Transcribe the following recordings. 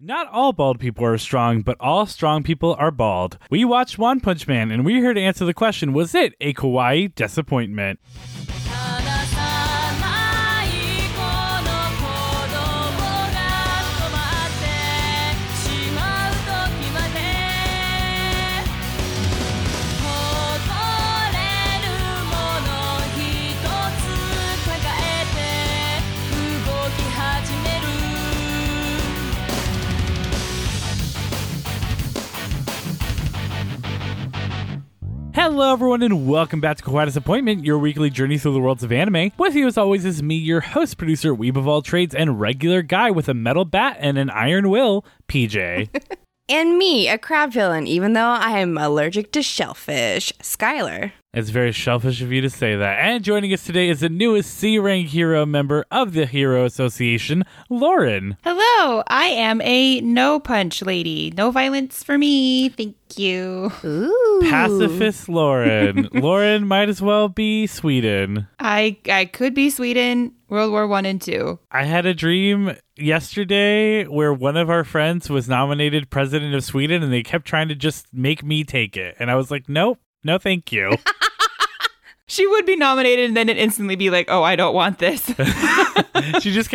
Not all bald people are strong, but all strong people are bald. We watched One Punch Man, and we're here to answer the question, was it a kawaii disappointment? Hello everyone and welcome back to Kawaii Disappointment, your weekly journey through the worlds of anime. With you as always is me, your host, producer, weeb of all trades, and regular guy with a metal bat and an iron will, PJ. And me, a crab villain, even though I am allergic to shellfish, Skylar. It's very shellfish of you to say that. And joining us today is the newest C-rank hero member of the Hero Association, Lauren. Hello, I am a no-punch lady. No violence for me, thank you. Ooh. Pacifist Lauren. Lauren might as well be Sweden. I could be Sweden, World War I and II. I had a dream yesterday where one of our friends was nominated president of Sweden, and they kept trying to just make me take it. And I was like, nope. No, thank you. She would be nominated and then it'd instantly be like, oh, I don't want this. They just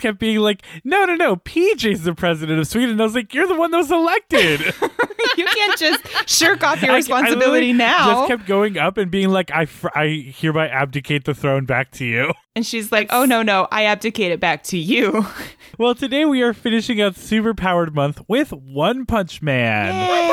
kept being like, no, PJ's the president of Sweden. And I was like, you're the one that was elected. You can't just shirk off your responsibility now. Just kept going up and being like, I hereby abdicate the throne back to you. And she's like, oh, no, I abdicate it back to you. Well, today we are finishing out Superpowered Month with One Punch Man. Yay! One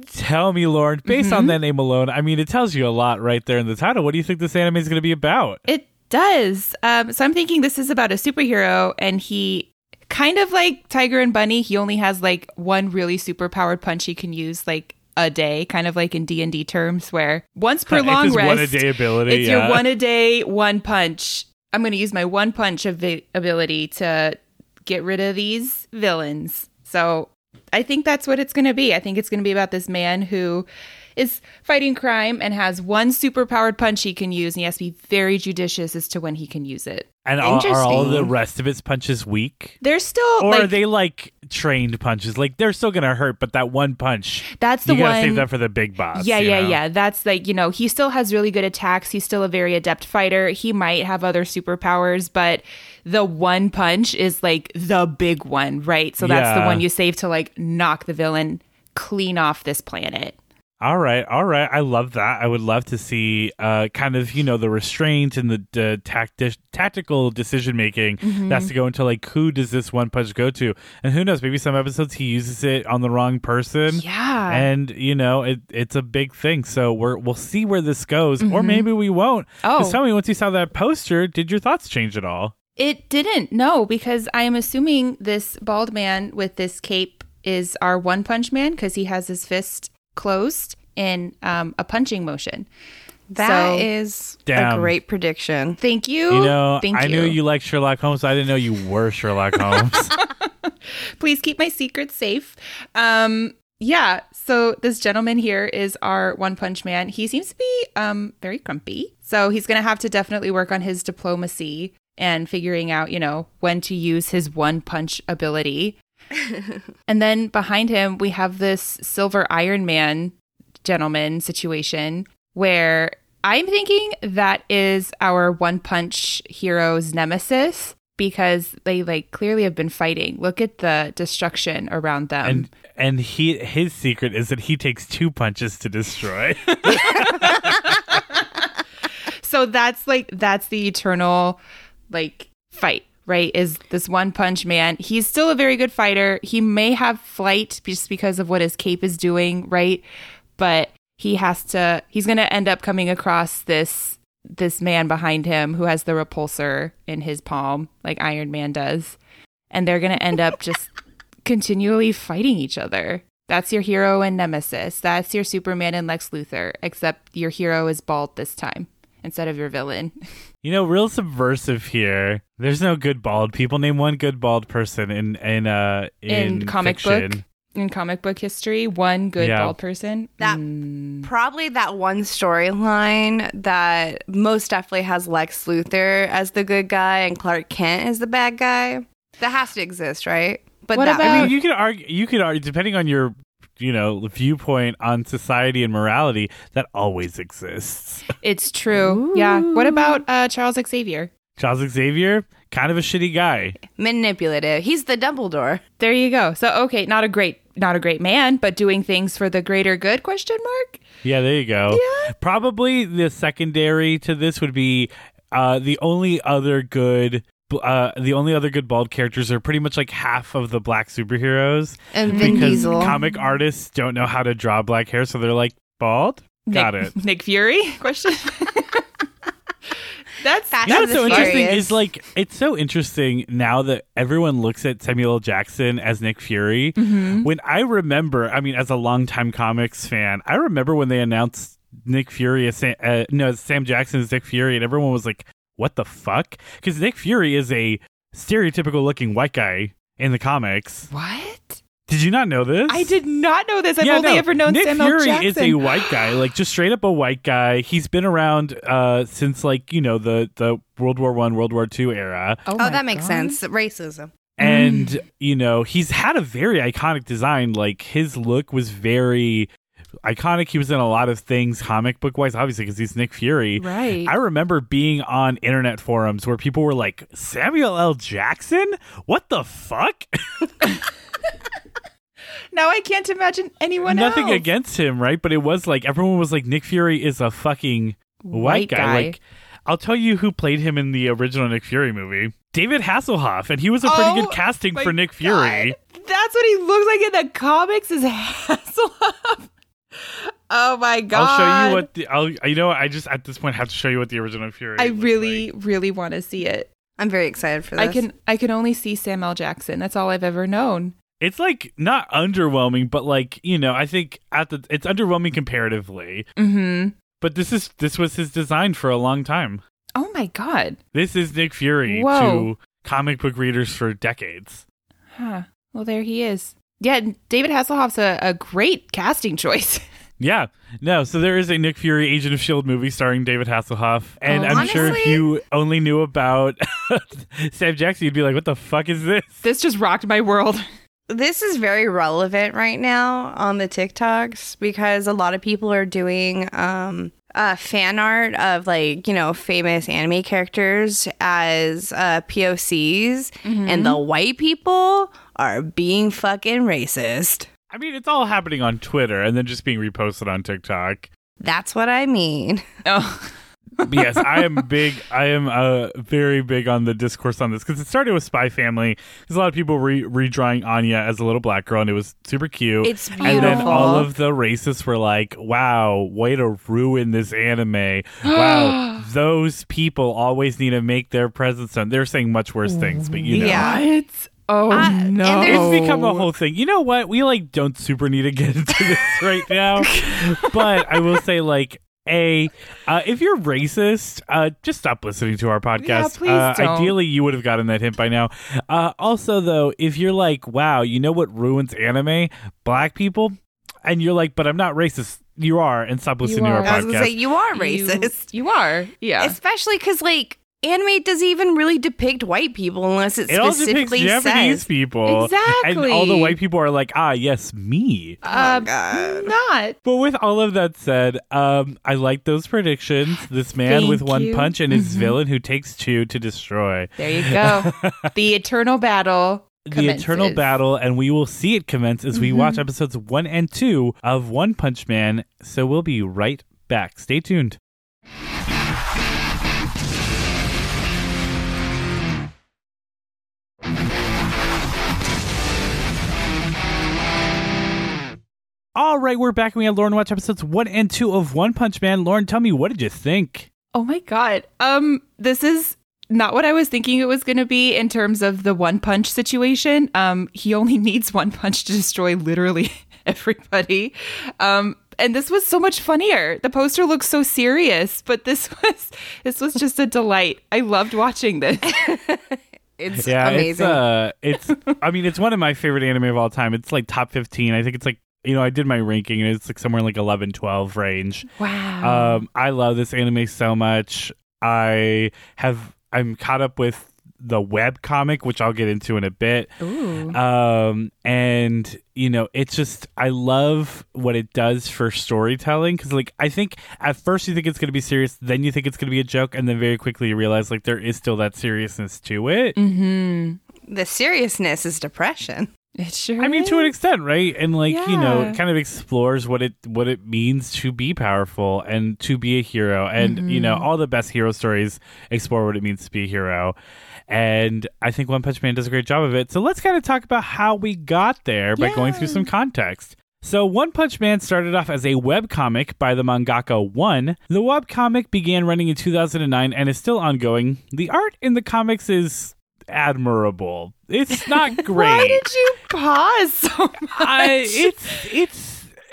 Punch! Tell me, Lauren, based on that name alone, I mean, it tells you a lot right there in the title. What do you think this anime is going to be about? It does. So I'm thinking this is about a superhero, and he, kind of like Tiger and Bunny, he only has like one really superpowered punch he can use like a day, kind of like in D&D terms, where once per long rest, one a day ability, it's your one a day, one punch. I'm going to use my one punch ability to get rid of these villains. So I think that's what it's going to be. I think it's going to be about this man who is fighting crime and has one superpowered punch he can use, and he has to be very judicious as to when he can use it. And are all the rest of his punches weak? They're still, or like, are they like trained punches? Like they're still gonna hurt, but that one punch, that's the one. You gotta save that for the big boss. Yeah. That's like, you know, he still has really good attacks. He's still a very adept fighter. He might have other superpowers, but the one punch is like the big one, right? So that's the one you save to like knock the villain clean off this planet. All right. I love that. I would love to see kind of, you know, the restraint and the tactical decision-making that's to go into, like, who does this one punch go to? And who knows, maybe some episodes he uses it on the wrong person. Yeah. And, you know, it's a big thing. So we'll see where this goes. Or maybe we won't. Oh. Just tell me, once you saw that poster, did your thoughts change at all? It didn't, no, because I am assuming this bald man with this cape is our One Punch Man because he has his fist closed in a punching motion. That is a great prediction. Thank you. You know, I knew you liked Sherlock Holmes. I didn't know you were Sherlock Holmes. Please keep my secrets safe. Yeah. So this gentleman here is our One Punch Man. He seems to be very grumpy. So he's going to have to definitely work on his diplomacy and figuring out, you know, when to use his one punch ability. And then behind him, we have this silver Iron Man gentleman situation where I'm thinking that is our One Punch hero's nemesis because they like clearly have been fighting. Look at the destruction around them. And his secret is that he takes two punches to destroy. So that's the eternal like fight. Right, is this One Punch Man. He's still a very good fighter. He may have flight just because of what his cape is doing, right? But he's going to end up coming across this man behind him who has the repulsor in his palm, like Iron Man does. And they're going to end up just continually fighting each other. That's your hero and nemesis. That's your Superman and Lex Luthor, except your hero is bald this time instead of your villain. You know, real subversive here. There's no good bald people. Name one good bald person in comic fiction. In comic book history, one good bald person. That probably that one storyline that most definitely has Lex Luthor as the good guy and Clark Kent is the bad guy. That has to exist, right? But what about... I mean, you could argue, depending on your, viewpoint on society and morality, that always exists. It's true. Ooh. Yeah. What about Charles Xavier? Charles Xavier, kind of a shitty guy. Manipulative. He's the Dumbledore. There you go. So, okay, not a great man, but doing things for the greater good, question mark? Yeah, there you go. Yeah. Probably the secondary to this would be the only other good bald characters are pretty much like half of the black superheroes. And Vin Diesel. Comic artists don't know how to draw black hair, so they're like, bald? Got it. Nick Fury? Question. That's so interesting. It's so interesting now that everyone looks at Samuel L. Jackson as Nick Fury. Mm-hmm. When I remember, as a longtime comics fan, I remember when they announced Nick Fury as Sam Jackson as Nick Fury, and everyone was like, "What the fuck?" Because Nick Fury is a stereotypical-looking white guy in the comics. What? Did you not know this? I did not know this. I've only ever known Nick Samuel Fury Jackson. Is a white guy, like just straight up a white guy. He's been around since the World War I, World War II era. Oh that makes sense. Racism. And he's had a very iconic design. Like his look was very iconic. He was in a lot of things comic book wise, obviously, because he's Nick Fury. Right. I remember being on internet forums where people were like, "Samuel L. Jackson? What the fuck?" Now I can't imagine anyone else. Nothing against him, right? But it was like, everyone was like, Nick Fury is a fucking white guy. Like, I'll tell you who played him in the original Nick Fury movie. David Hasselhoff. And he was a pretty good casting for Nick Fury. God. That's what he looks like in the comics, is Hasselhoff. Oh my God. I'll show you what I just at this point have to show you what the original Fury I really, like. Really want to see it. I'm very excited for this. I can only see Sam L. Jackson. That's all I've ever known. It's like not underwhelming, but like, I think it's underwhelming comparatively. Mm-hmm. But this was his design for a long time. Oh my God. This is Nick Fury to comic book readers for decades. Huh. Well, there he is. Yeah, David Hasselhoff's a great casting choice. Yeah. No, so there is a Nick Fury Agent of S.H.I.E.L.D. movie starring David Hasselhoff. And I'm sure if you only knew about Sam Jackson, you'd be like, what the fuck is this? This just rocked my world. This is very relevant right now on the TikToks because a lot of people are doing fan art of famous anime characters as POCs, mm-hmm. and the white people are being fucking racist. I mean, it's all happening on Twitter and then just being reposted on TikTok. That's what I mean. Oh. Yes, I am very big on the discourse on this because it started with Spy Family. There's a lot of people redrawing Anya as a little black girl, and it was super cute. It's beautiful. And then all of the racists were like, wow, way to ruin this anime. Wow, those people always need to make their presence known. They're saying much worse things, but Yeah. What? Oh, no. It's become a whole thing. You know what? We don't super need to get into this right now, but I will say if you're racist, just stop listening to our podcast. Yeah, please don't. Ideally, you would have gotten that hint by now. Also, though, if you're like, wow, you know what ruins anime? Black people. And you're like, but I'm not racist. You are. And stop listening to our podcast. I was going to say, you are racist. You are. Yeah. Especially because, anime doesn't even really depict white people unless it specifically says. It also depicts Japanese people. Exactly. And all the white people are like, yes, me. God. Not. But with all of that said, I like those predictions. This man with one punch and his villain who takes two to destroy. There you go. The eternal battle commences. And we will see it commence as we watch episodes 1 and 2 of One Punch Man. So we'll be right back. Stay tuned. All right, we're back. We had Lauren watch episodes 1 and 2 of One Punch Man. Lauren, tell me, what did you think? Oh my God. This is not what I was thinking it was going to be in terms of the One Punch situation. He only needs one punch to destroy literally everybody. And this was so much funnier. The poster looks so serious, but this was just a delight. I loved watching this. It's amazing. It's one of my favorite anime of all time. It's top 15. I think it's I did my ranking, and it's somewhere in 11, 12 range. Wow. I love this anime so much. I'm caught up with the web comic, which I'll get into in a bit. Ooh. And you know, it's just, I love what it does for storytelling, because like, I think at first you think it's going to be serious, then you think it's going to be a joke, and then very quickly you realize like there is still that seriousness to it. Mm-hmm. The seriousness is depression. It sure I mean, is. To an extent, right? And like, yeah. You know, it kind of explores what it means to be powerful and to be a hero. And, mm-hmm. You know, all the best hero stories explore what it means to be a hero. And I think One Punch Man does a great job of it. So let's kind of talk about how we got there by going through some context. So One Punch Man started off as a webcomic by the mangaka One. The webcomic began running in 2009 and is still ongoing. The art in the comics is admirable. It's not great. Why did you pause so much?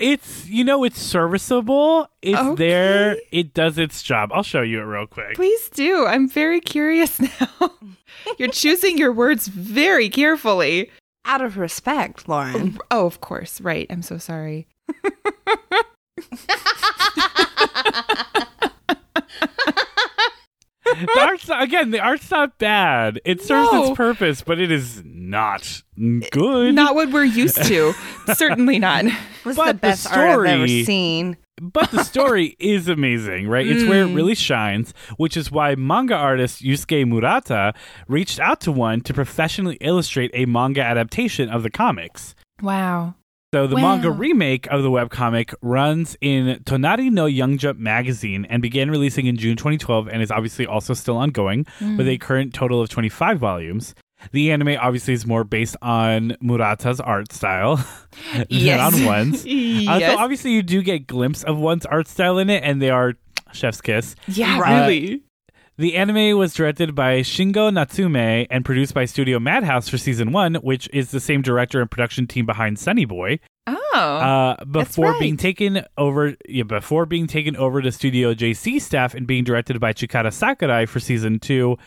It's you know, it's serviceable. It's okay. There. It does its job. I'll show you it real quick. Please do. I'm very curious now. You're choosing your words very carefully. Out of respect, Lauren. Oh, of course. Right. I'm so sorry. The art's not bad. It serves its purpose, but it is not good. Not what we're used to. Certainly not. This is the best art I've ever seen. But the story is amazing, right? It's where it really shines, which is why manga artist Yusuke Murata reached out to One to professionally illustrate a manga adaptation of the comics. Wow. So the manga remake of the webcomic runs in Tonari no Young Jump magazine and began releasing in June 2012 and is obviously also still ongoing with a current total of 25 volumes. The anime obviously is more based on Murata's art style than on One's. So obviously you do get a glimpse of One's art style in it, and they are chef's kiss. Yeah, really. The anime was directed by Shingo Natsume and produced by Studio Madhouse for season 1, which is the same director and production team behind Sunny Boy. Oh, before being taken over to Studio JC Staff and being directed by Chikara Sakurai for season 2.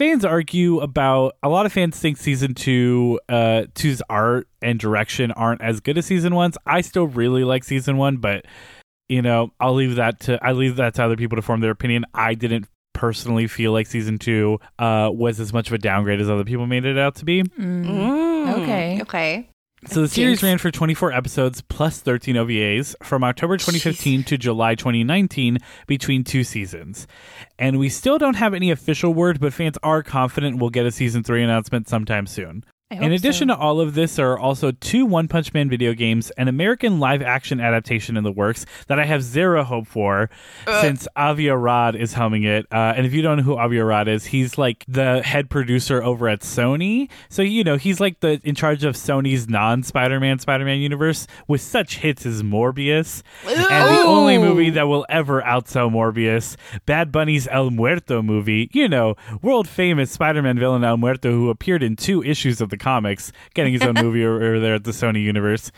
A lot of fans think season 2's art and direction aren't as good as season 1's. I still really like season 1, but you know, I leave that to other people to form their opinion. I didn't personally feel like season 2 was as much of a downgrade as other people made it out to be. Okay. So the series ran for 24 episodes plus 13 OVAs from October 2015 to July 2019 between two seasons. And we still don't have any official word, but fans are confident we'll get a season 3 announcement sometime soon. In addition to all of this, there are also 2 One Punch Man video games, an American live-action adaptation in the works that I have zero hope for since Avi Arad is helming it. And if you don't know who Avi Arad is, he's like the head producer over at Sony. So, you know, he's like in charge of Sony's non-Spider-Man, Spider-Man universe with such hits as Morbius. Ooh. And the only movie that will ever outsell Morbius, Bad Bunny's El Muerto movie. You know, world-famous Spider-Man villain El Muerto, who appeared in 2 issues of the comics, getting his own movie over there at the Sony universe.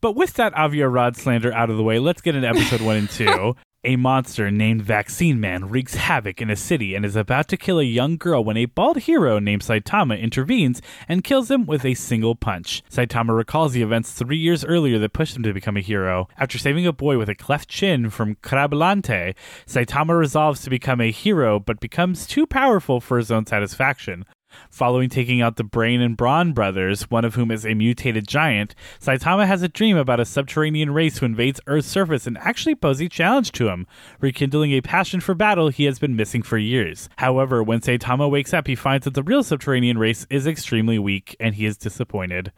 But with that Avi Arad slander out of the way, let's get into episode 1 and 2. A monster named Vaccine Man wreaks havoc in a city and is about to kill a young girl when a bald hero named Saitama intervenes and kills him with a single punch. Saitama recalls the events 3 years earlier that pushed him to become a hero. After saving a boy with a cleft chin from Krabulante, Saitama resolves to become a hero but becomes too powerful for his own satisfaction. Following taking out the Brain and Brawn Brothers, one of whom is a mutated giant, Saitama has a dream about a subterranean race who invades Earth's surface and actually poses a challenge to him, rekindling a passion for battle he has been missing for years. However, when Saitama wakes up, he finds that the real subterranean race is extremely weak, and he is disappointed.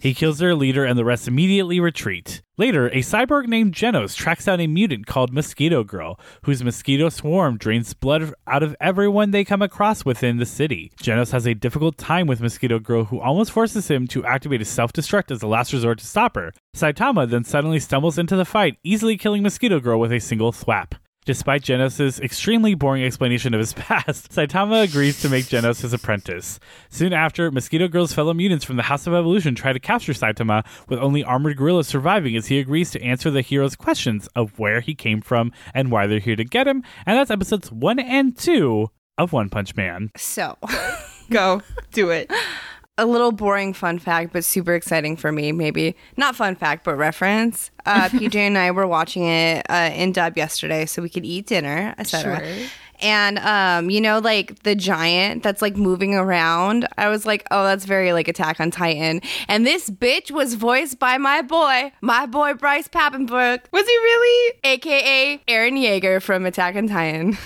He kills their leader, and the rest immediately retreat. Later, a cyborg named Genos tracks down a mutant called Mosquito Girl, whose mosquito swarm drains blood out of everyone they come across within the city. Genos has a difficult time with Mosquito Girl, who almost forces him to activate his self-destruct as a last resort to stop her. Saitama then suddenly stumbles into the fight, easily killing Mosquito Girl with a single thwap. Despite Genos' extremely boring explanation of his past, Saitama agrees to make Genos his apprentice. Soon after, Mosquito Girl's fellow mutants from the House of Evolution try to capture Saitama, with only armored gorillas surviving as he agrees to answer the hero's questions of where he came from and why they're here to get him. And that's episodes 1 and 2 of One Punch Man. So, go. Do it. A little boring fun fact, but super exciting for me, maybe. Not fun fact, but reference. PJ and I were watching it in dub yesterday so we could eat dinner, etc. Sure. And, you know, like the giant that's like moving around. I was like, oh, that's very like Attack on Titan. And this bitch was voiced by my boy, Bryce Papenbrook. Was he really? AKA Eren Yeager from Attack on Titan.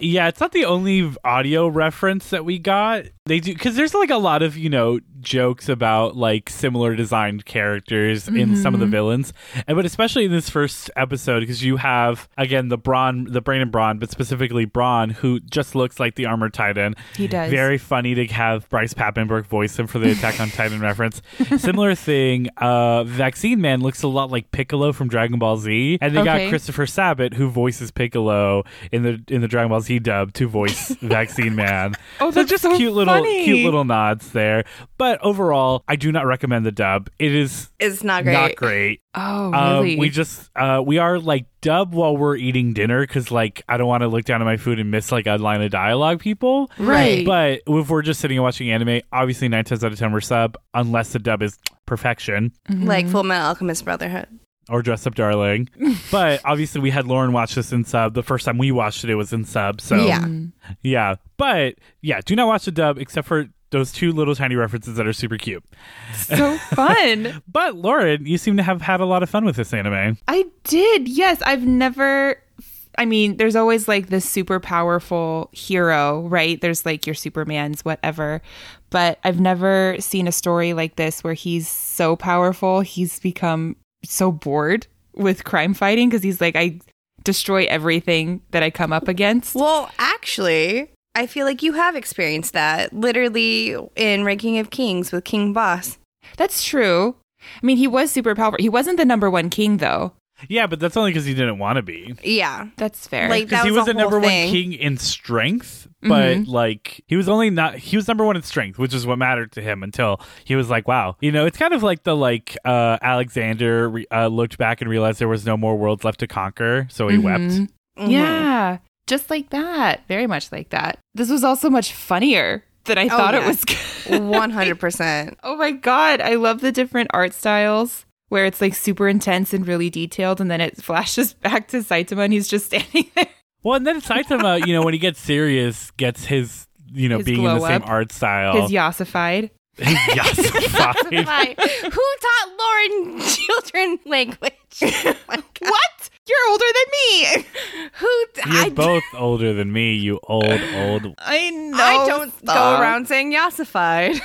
Yeah, it's not the only audio reference that we got. They do, because there's like a lot of, you know, jokes about like similar designed characters in some of the villains, but especially in this first episode, because you have again the Brain and Brawn, but specifically Brawn, who just looks like the Armored Titan. He does. Very funny to have Bryce Papenbrook voice him for the Attack on Titan reference. Similar thing, Vaccine Man looks a lot like Piccolo from Dragon Ball Z, and they got Christopher Sabat, who voices Piccolo in the Dragon Ball Z dub, to voice Vaccine Man. Oh, that's so just so cute little nods there, but. But overall, I do not recommend the dub. It's not great. Not great. Oh, really? We are like dub while we're eating dinner because like I don't want to look down at my food and miss like a line of dialogue, people. Right. But if we're just sitting and watching anime, obviously 9 times out of 10 we're sub, unless the dub is perfection. Like Fullmetal Alchemist Brotherhood. Or Dress Up Darling. But obviously we had Lauren watch this in sub. The first time we watched it, it was in sub. So yeah. But yeah, do not watch the dub except for those two little tiny references that are super cute. So fun. But Lauren, you seem to have had a lot of fun with this anime. I did. Yes. There's always like this super powerful hero, right? There's like your Superman's whatever. But I've never seen a story like this where he's so powerful. He's become so bored with crime fighting because he's like, I destroy everything that I come up against. Well, actually, I feel like you have experienced that literally in Ranking of Kings with King Boss. That's true. I mean, he was super powerful. He wasn't the #1 king, though. Yeah, but that's only because he didn't want to be. Yeah. That's fair. Like, because he was the #1 king in strength, but like he was #1 in strength, which is what mattered to him until he was like, wow. You know, it's kind of like the Alexander looked back and realized there was no more worlds left to conquer. So he wept. Mm-hmm. Yeah. Just like that. Very much like that. This was also much funnier than I thought it was. 100%. Oh, my God. I love the different art styles where it's like super intense and really detailed. And then it flashes back to Saitama and he's just standing there. Well, and then Saitama, you know, when he gets serious, gets his, you know, his being in the same art style. His yassified. Who taught Lauren children language? Oh what? You're older than me. You're both older than me, you old. I know. I don't go around saying yassified.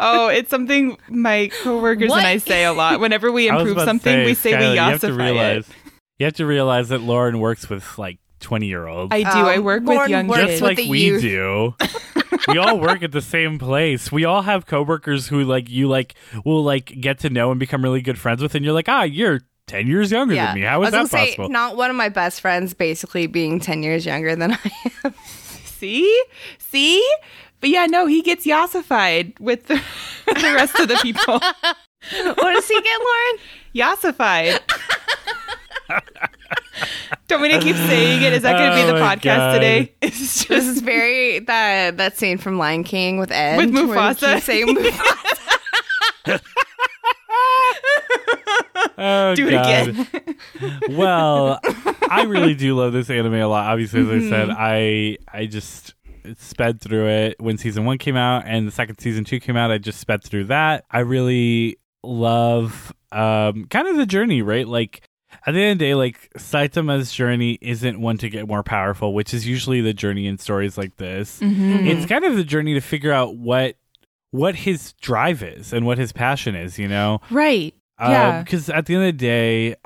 Oh, it's something my coworkers and I say a lot. Whenever we improve something, we say Skylar, we yassify You have to realize that Lauren works with like 20-year-olds. I do. I work with young kids. Just like we do. We all work at the same place. We all have coworkers who will get to know and become really good friends with, and you're like, you're 10 years younger than me. How is that possible? Not one of my best friends basically being 10 years younger than I am. See? But yeah, no, he gets yassified with the rest of the people. What does he get, Lauren? Yassified. Don't we keep saying it? Is that going to be the podcast today? This is very that scene from Lion King with Ed. With Mufasa. Keep saying Mufasa. Do it again. Well, I really do love this anime a lot. Obviously, as I said, I just sped through it when season 1 came out and the second season 2 came out. I just sped through that. I really love kind of the journey, right? Like, at the end of the day, like, Saitama's journey isn't one to get more powerful, which is usually the journey in stories like this. Mm-hmm. It's kind of the journey to figure out what his drive is and what his passion is, you know? Right. Yeah. Because at the end of the day,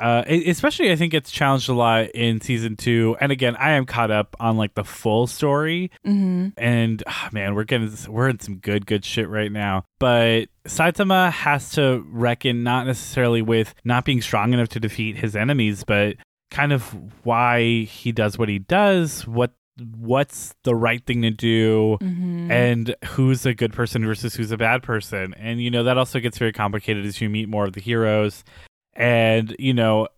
especially I think it's challenged a lot in season 2. And again, I am caught up on like the full story. Mm-hmm. And man, we're in some good shit right now. But Saitama has to reckon not necessarily with not being strong enough to defeat his enemies, but kind of why he does what he does, what's the right thing to do, and who's a good person versus who's a bad person. And, you know, that also gets very complicated as you meet more of the heroes. And, you know,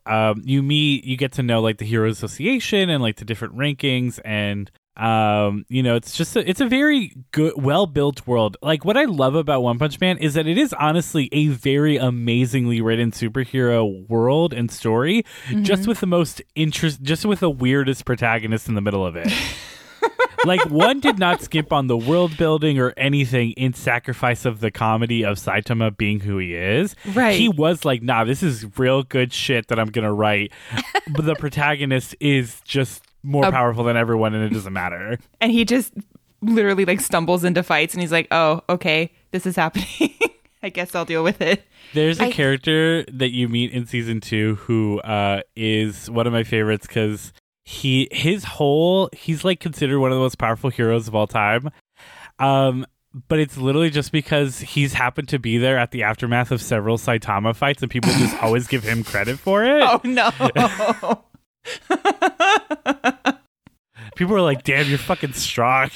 you get to know, like, the Heroes Association and, like, the different rankings and You know, it's just it's a very good, well-built world. Like, what I love about One Punch Man is that it is honestly a very amazingly written superhero world and story, mm-hmm. Just with the weirdest protagonist in the middle of it. Like, one did not skimp on the world building or anything in sacrifice of the comedy of Saitama being who he is. Right. He was like, nah, this is real good shit that I'm going to write. But the protagonist is just more powerful than everyone, and it doesn't matter. And he just literally, like, stumbles into fights, and he's like, oh, okay, this is happening. I guess I'll deal with it. There's a character that you meet in season 2 who is one of my favorites because... He's like considered one of the most powerful heroes of all time. But it's literally just because he's happened to be there at the aftermath of several Saitama fights and people just always give him credit for it. Oh, no. People are like, damn, you're fucking strong.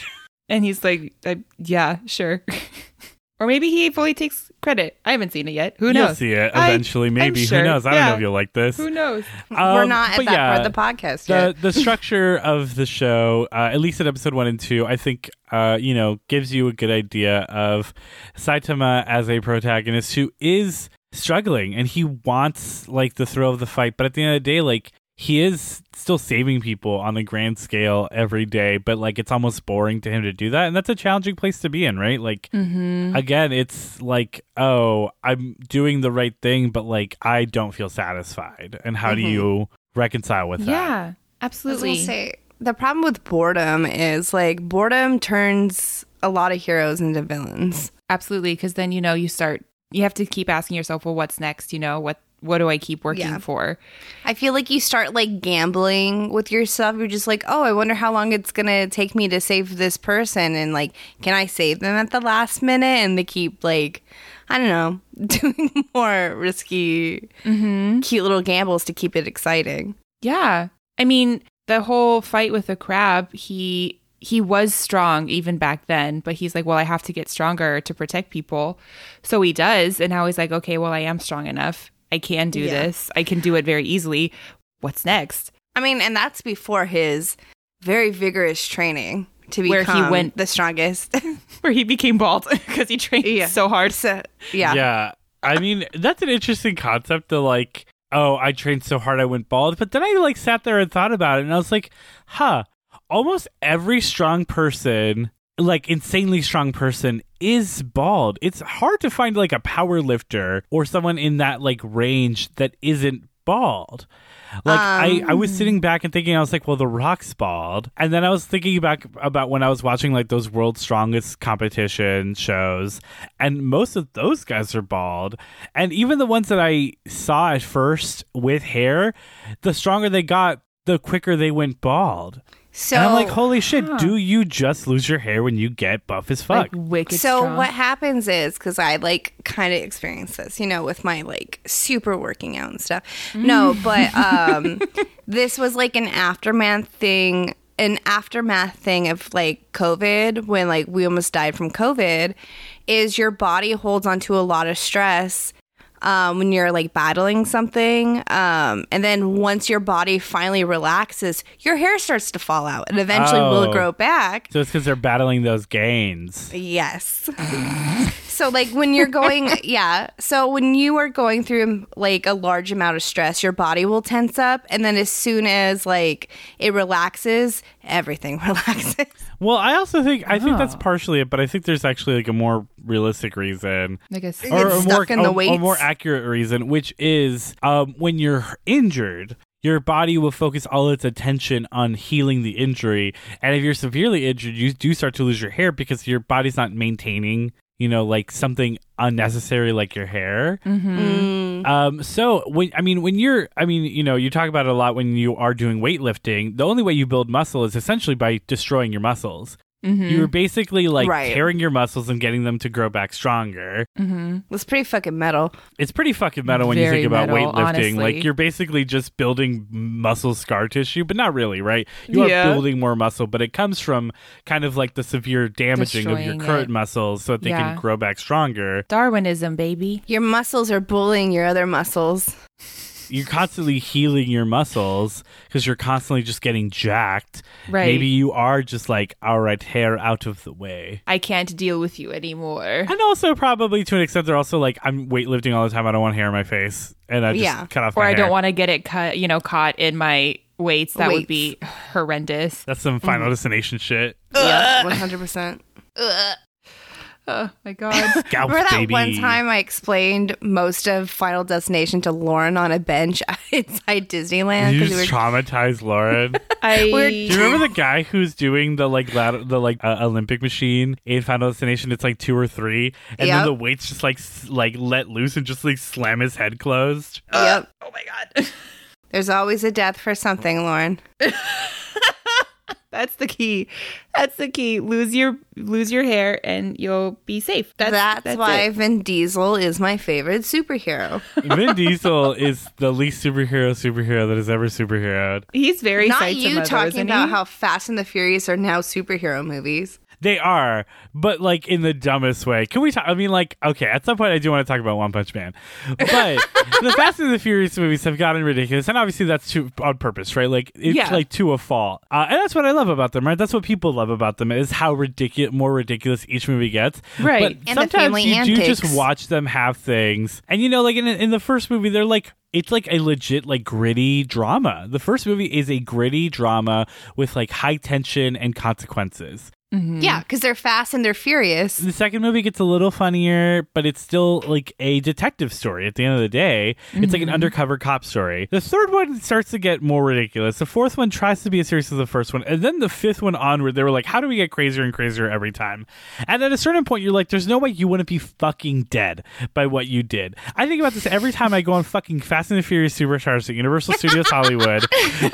And he's like, yeah, sure. Or maybe he fully takes credit. I haven't seen it yet. Who knows? You'll see it eventually, maybe. Sure. Who knows? I don't know if you'll like this. Who knows? We're not at that part of the podcast yet. The structure of the show, at least in episode 1 and 2, I think, gives you a good idea of Saitama as a protagonist who is struggling, and he wants, like, the thrill of the fight. But at the end of the day, like, he is still saving people on a grand scale every day, but, like, it's almost boring to him to do that. And that's a challenging place to be in, right? Like, mm-hmm. Again, it's like, oh, I'm doing the right thing, but, like, I don't feel satisfied. And how mm-hmm. do you reconcile with that? Yeah, absolutely. I was gonna say, the problem with boredom is, like, boredom turns a lot of heroes into villains. Absolutely, because then, you have to keep asking yourself, well, what's next? What do I keep working for? I feel like you start, like, gambling with yourself. You're just like, oh, I wonder how long it's going to take me to save this person. And, like, can I save them at the last minute? And they keep, like, I don't know, doing more risky, mm-hmm. cute little gambles to keep it exciting. Yeah. I mean, the whole fight with the crab, he was strong even back then, but he's like, well, I have to get stronger to protect people. So he does. And now he's like, okay, well, I am strong enough. I can do this. I can do it very easily. What's next? I mean, and that's before his very vigorous training to become the strongest. Where he became bald because he trained so hard. So, yeah. I mean, that's an interesting concept to, like, oh, I trained so hard I went bald. But then I, like, sat there and thought about it, and I was like, almost every strong person... like, insanely strong person is bald. It's hard to find, like, a power lifter or someone in that, like, range that isn't bald. Like, I was sitting back and thinking, I was like, well, The Rock's bald. And then I was thinking back about when I was watching, like, those World's Strongest competition shows, and most of those guys are bald. And even the ones that I saw at first with hair, the stronger they got, the quicker they went bald. So, and I'm like, holy shit, do you just lose your hair when you get buff as fuck? Like, wicked so strong. What happens is, because I, like, kind of experienced this, with my, like, super working out and stuff. Mm. No, but this was, like, an aftermath thing of, like, COVID, when, like, we almost died from COVID, is your body holds onto a lot of stress when you're, like, battling something. And then once your body finally relaxes, your hair starts to fall out and eventually will grow back. So it's because they're battling those gains. Yes. So, like, when you're going, so when you are going through, like, a large amount of stress, your body will tense up. And then as soon as, like, it relaxes, everything relaxes. Well, I also think, I think that's partially it, but I think there's actually, like, a more realistic reason. Like a more accurate reason, which is when you're injured, your body will focus all its attention on healing the injury. And if you're severely injured, you do start to lose your hair because your body's not maintaining like something unnecessary like your hair. Mm-hmm. So, you talk about it a lot when you are doing weightlifting. The only way you build muscle is essentially by destroying your muscles. Mm-hmm. You're basically, like, tearing your muscles and getting them to grow back stronger. Mm-hmm. It's pretty fucking metal. It's pretty fucking metal when you think about weightlifting. Honestly. Like, you're basically just building muscle scar tissue, but not really, right? You are building more muscle, but it comes from kind of, like, the severe damaging of your current muscles so that they can grow back stronger. Darwinism, baby. Your muscles are bullying your other muscles. you're constantly healing your muscles because you're constantly just getting jacked. Right. Maybe you are just like, all right, hair out of the way. I can't deal with you anymore. And also probably to an extent, they're also like, I'm weightlifting all the time. I don't want hair in my face. And I just cut off my hair. Or I don't want to get it cut, you know, caught in my weights. That would be horrendous. That's some Final Destination shit. Yeah, 100%. Oh my god. Scouts, remember that baby. One time I explained most of Final Destination to Lauren on a bench inside Disneyland? You just traumatized Lauren. Do you remember the guy who's doing the Olympic machine in Final Destination? It's like 2 or 3 and then the weights just like let loose and just like slam his head closed. Yep. Oh my god. There's always a death for something, Lauren. That's the key. That's the key. Lose your hair and you'll be safe. That's why Vin Diesel is my favorite superhero. Vin Diesel is the least superhero that has ever superheroed. He's very not Saitama, you talking though, about how Fast and the Furious are now superhero movies. They are, but like in the dumbest way. Can we talk? I mean, like, okay, at some point I do want to talk about One Punch Man. But the Fast and the Furious movies have gotten ridiculous. And obviously that's on purpose, right? Like, it's like to a fault. And that's what I love about them, right? That's what people love about them is how more ridiculous each movie gets. Right. But and sometimes you do just watch them have things. And, you know, like in the first movie, they're like, it's like a legit like gritty drama. The first movie is a gritty drama with like high tension and consequences. Mm-hmm. Yeah, because they're fast and they're furious. The second movie gets a little funnier, but it's still like a detective story at the end of the day. Mm-hmm. It's like an undercover cop story. The third one starts to get more ridiculous. The fourth one tries to be as serious as the first one. And then the fifth one onward, they were like, how do we get crazier and crazier every time? And at a certain point, you're like, there's no way you wouldn't be fucking dead by what you did. I think about this every time I go on fucking Fast and the Furious Supercharged at Universal Studios Hollywood,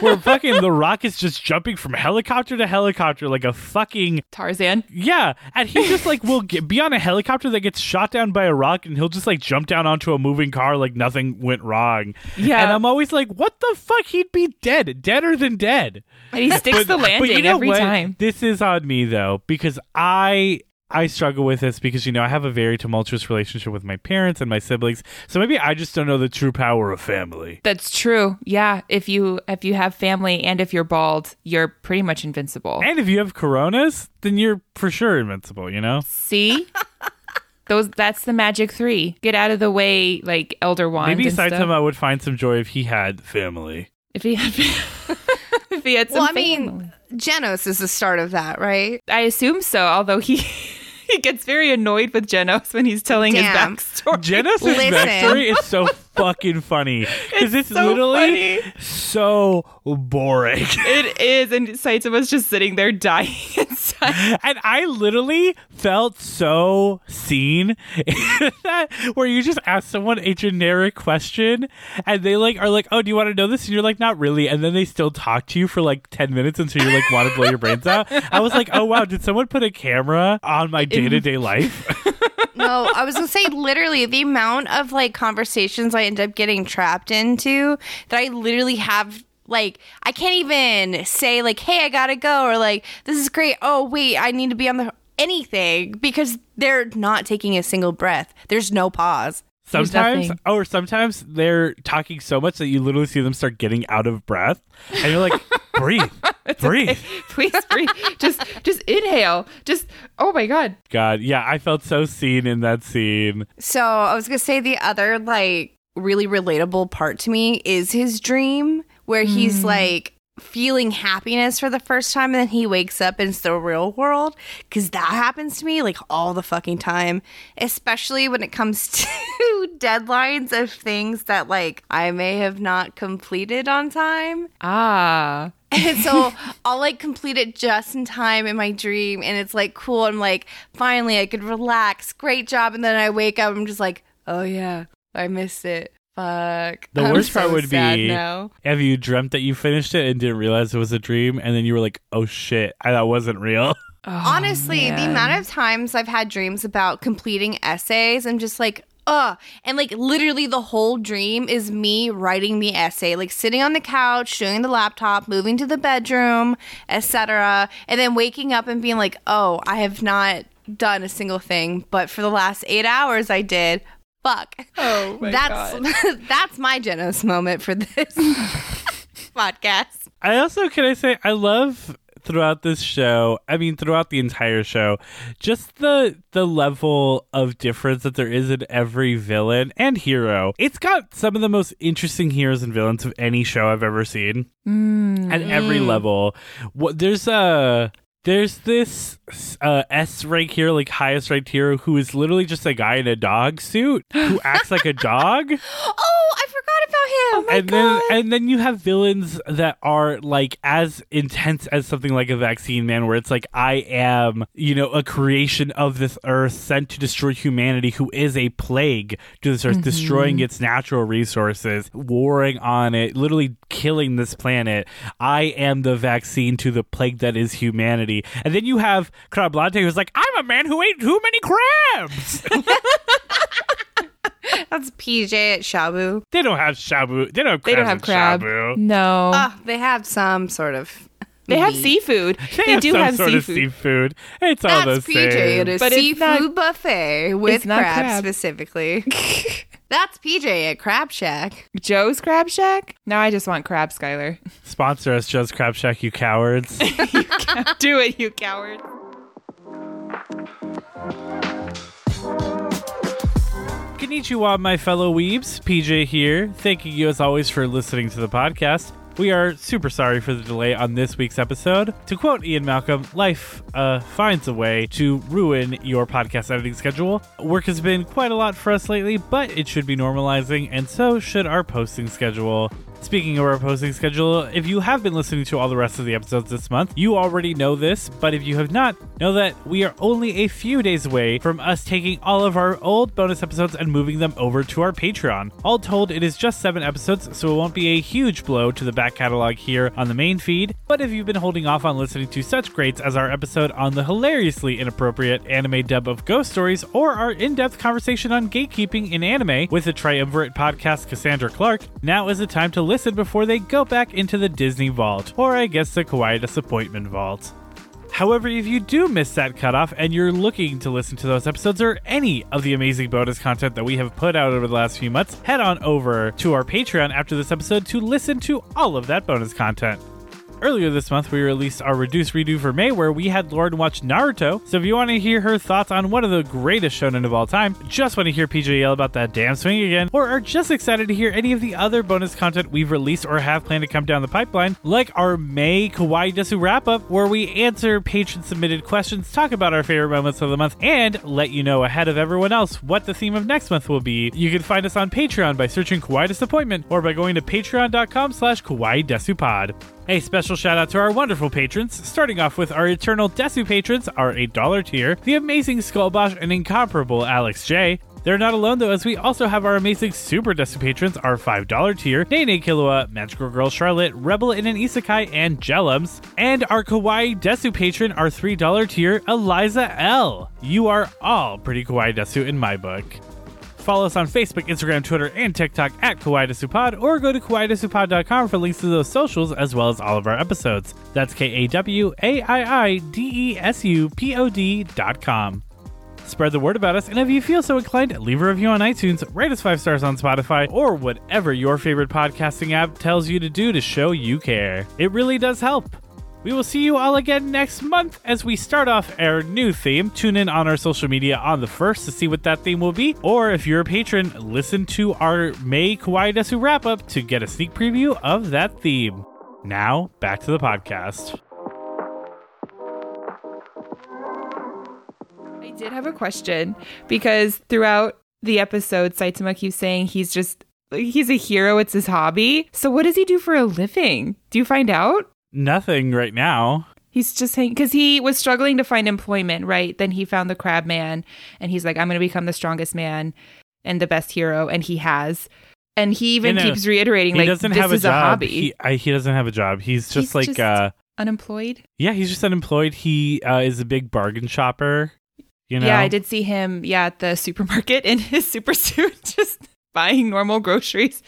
where fucking The Rock is just jumping from helicopter to helicopter like a fucking Tarzan. Yeah. And he just like will be on a helicopter that gets shot down by a rock and he'll just like jump down onto a moving car like nothing went wrong. Yeah. And I'm always like, what the fuck? He'd be dead. Deader than dead. And he sticks the landing every time. This is on me though, because I struggle with this because, you know, I have a very tumultuous relationship with my parents and my siblings. So maybe I just don't know the true power of family. That's true. Yeah. If you have family and if you're bald, you're pretty much invincible. And if you have coronas, then you're for sure invincible, you know? See? That's the magic three. Get out of the way, like Elder Wand. Maybe Saitama would find some joy if he had family. If he had some family. Well, I mean, Genos is the start of that, right? I assume so, although he gets very annoyed with Genos when he's telling his backstory. Genos' backstory is so fucking funny. Because it's so literally funny. So boring. It is. And Saitama's just sitting there dying inside. And I literally felt so seen in that, where you just ask someone a generic question and they like are like, oh, do you want to know this? And you're like, not really. And then they still talk to you for like 10 minutes until you like want to blow your brains out. I was like, oh, wow, did someone put a camera on my day-to-day life? No, I was going to say literally the amount of like conversations I end up getting trapped into that I literally have, like, I can't even say like, hey, I got to go, or like, this is great. Oh, wait, I need to be on the anything, because they're not taking a single breath. There's no pause. Sometimes they're talking so much that you literally see them start getting out of breath. And you're like, breathe. Okay. Please breathe. Just inhale. Just, oh my God. God, yeah, I felt so seen in that scene. So I was going to say the other, like, really relatable part to me is his dream where he's like feeling happiness for the first time, and then he wakes up and it's the real world, because that happens to me like all the fucking time, especially when it comes to deadlines of things that like I may have not completed on time. And so I'll like complete it just in time in my dream, and it's like cool, I'm like, finally I could relax, great job. And then I wake up, I'm just like, oh yeah, I missed it. Fuck. The worst part would be, have you dreamt that you finished it and didn't realize it was a dream, and then you were like, oh shit, that wasn't real? Oh, honestly, man. The amount of times I've had dreams about completing essays, I'm just like, ugh. And like literally the whole dream is me writing the essay, like sitting on the couch, doing the laptop, moving to the bedroom, etc. And then waking up and being like, oh, I have not done a single thing, but for the last 8 hours I did. fuck. Oh, my God. That's my Genos moment for this podcast. I also, can I say, I love throughout this show, I mean, throughout the entire show, just the level of difference that there is in every villain and hero. It's got some of the most interesting heroes and villains of any show I've ever seen at every level. There's this S rank hero, like highest ranked hero, who is literally just a guy in a dog suit who acts like a dog. Oh, I forgot about him. Oh my God. And then you have villains that are like as intense as something like a Vaccine Man, where it's like, I am, you know, a creation of this earth sent to destroy humanity, who is a plague to this earth, destroying its natural resources, warring on it, literally killing this planet. I am the vaccine to the plague that is humanity. And then you have Krabulante, who's like, I'm a man who ate too many crabs. That's PJ at Shabu. They don't have Shabu. They don't have crabs. They don't have crab. Shabu. No. They have some sort of. They have seafood. They do have some sort of seafood. It's all the same. That's PJ at a seafood buffet with crabs specifically. That's PJ at Crab Shack. Joe's Crab Shack? Now I just want crab, Skylar. Sponsor us, Joe's Crab Shack, you cowards. Do it, you cowards. Konnichiwa, my fellow weebs. PJ here, thanking you as always for listening to the podcast. We are super sorry for the delay on this week's episode. To quote Ian Malcolm, life finds a way to ruin your podcast editing schedule. Work has been quite a lot for us lately, but it should be normalizing, and so should our posting schedule. Speaking of our posting schedule, if you have been listening to all the rest of the episodes this month, you already know this, but if you have not, know that we are only a few days away from us taking all of our old bonus episodes and moving them over to our Patreon. All told, it is just 7 episodes, so it won't be a huge blow to the back catalog here on the main feed, but if you've been holding off on listening to such greats as our episode on the hilariously inappropriate anime dub of Ghost Stories, or our in-depth conversation on gatekeeping in anime with the triumvirate podcast Cassandra Clark, now is the time to listen before they go back into the Disney vault, or I guess the Kawaii Disappointment vault. However, if you do miss that cutoff and you're looking to listen to those episodes or any of the amazing bonus content that we have put out over the last few months, head on over to our Patreon after this episode to listen to all of that bonus content. Earlier this month, we released our Reduce Redo for May, where we had Lauren watch Naruto, so if you want to hear her thoughts on one of the greatest shonen of all time, just want to hear PJ yell about that damn swing again, or are just excited to hear any of the other bonus content we've released or have planned to come down the pipeline, like our May Kawaii Desu wrap-up, where we answer patron-submitted questions, talk about our favorite moments of the month, and let you know ahead of everyone else what the theme of next month will be. You can find us on Patreon by searching Kawaii Disappointment, or by going to patreon.com/KawaiiDesupod. A special shout out to our wonderful patrons, starting off with our eternal Desu patrons, our $8 tier, the amazing Skullbosh and incomparable Alex J. They're not alone though, as we also have our amazing Super Desu patrons, our $5 tier, Nene Killua, Magical Girl Charlotte, Rebel in an Isekai, and Jellums. And our Kawaii Desu patron, our $3 tier, Eliza L. You are all pretty Kawaii Desu in my book. Follow us on Facebook, Instagram, Twitter, and TikTok at Kawaii Desupod, or go to kawaiidesupod.com for links to those socials as well as all of our episodes. That's KAWAIIDESUPOD.com. Spread the word about us, and if you feel so inclined, leave a review on iTunes, rate us 5 stars on Spotify, or whatever your favorite podcasting app tells you to do to show you care. It really does help. We will see you all again next month as we start off our new theme. Tune in on our social media on the 1st to see what that theme will be. Or if you're a patron, listen to our May Kawaii Desu wrap-up to get a sneak preview of that theme. Now, back to the podcast. I did have a question, because throughout the episode, Saitama keeps saying he's a hero, it's his hobby. So what does he do for a living? Do you find out? Nothing right now. He's just saying, because he was struggling to find employment, right? Then he found the Crab Man, and he's like, I'm going to become the strongest man and the best hero, and he has. And he even keeps reiterating, like, this is a hobby. He doesn't have a job. He's just unemployed? Yeah, he's just unemployed. He is a big bargain shopper, you know? Yeah, I did see him, at the supermarket in his super suit, just buying normal groceries.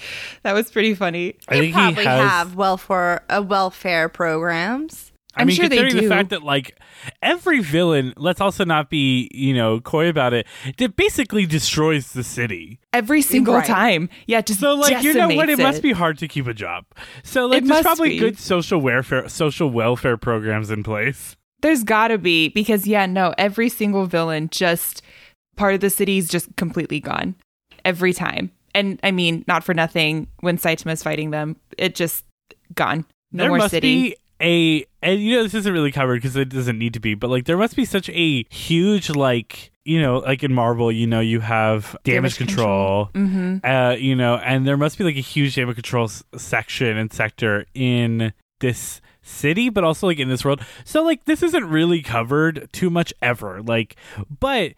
That was pretty funny. I think he probably have welfare programs. I'm sure considering the fact that, like, every villain, let's also not be, you know, coy about it, that basically destroys the city. Every single time. Yeah, just so, like, you know what? It must be hard to keep a job. So, like, there's probably good social welfare programs in place. There's gotta be, because, yeah, no, every single villain, just part of the city is just completely gone. Every time. And, I mean, not for nothing, when Saitama's fighting them, it just gone. No more city. And you know, this isn't really covered because it doesn't need to be, but like there must be such a huge, like, you know, like in Marvel, you know, you have damage control. Mm-hmm. You know, and there must be like a huge damage control section and sector in this city, but also like in this world. So like this isn't really covered too much ever. Like, but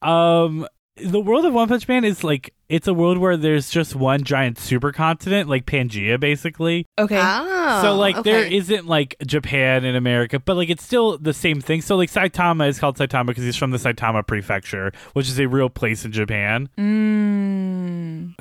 the world of One Punch Man is like, it's a world where there's just one giant supercontinent, like Pangea, basically. Okay. Oh, so, like, there isn't, like, Japan and America, but, like, it's still the same thing. So, like, Saitama is called Saitama because he's from the Saitama Prefecture, which is a real place in Japan.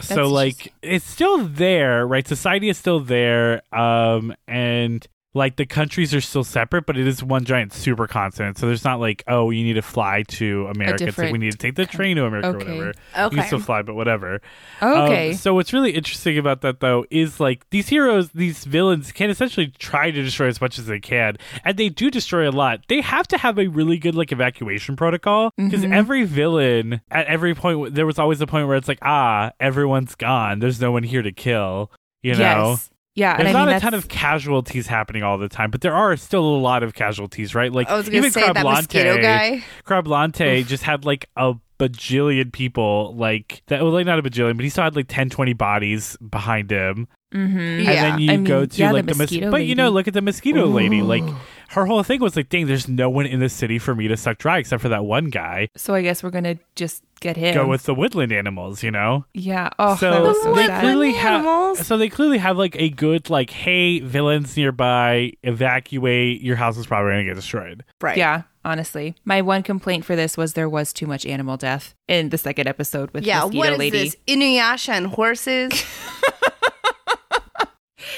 So, like, it's still there, right? Society is still there, and... like, the countries are still separate, but it is one giant supercontinent. So there's not like, oh, you need to fly to America. It's like, we need to take the train to America or whatever. Okay. You can still fly, but whatever. Okay. So what's really interesting about that, though, is, like, these heroes, these villains can essentially try to destroy as much as they can. And they do destroy a lot. They have to have a really good, like, evacuation protocol. Because every villain, at every point, there was always a point where it's like, ah, everyone's gone. There's no one here to kill, you know? Yes. Yeah, there's not a ton of casualties happening all the time, but there are still a lot of casualties, right? Like, I was gonna say, that mosquito guy. Krabulante just had like a bajillion people, like that. Well, like not a bajillion, but he still had like 10, 20 bodies behind him. Mm-hmm. And then you go to like the mosquito, but you know, look at the mosquito lady. Like her whole thing was like, dang, there's no one in the city for me to suck dry except for that one guy. So I guess we're gonna just. Get him. Go with the woodland animals, you know? Yeah. Oh, so they clearly have. So they clearly have like a good like, hey, villains nearby, evacuate. Your house is probably going to get destroyed. Right. Yeah. Honestly, my one complaint for this was there was too much animal death in the second episode with mosquito lady. Yeah. What is this? Inuyasha and horses.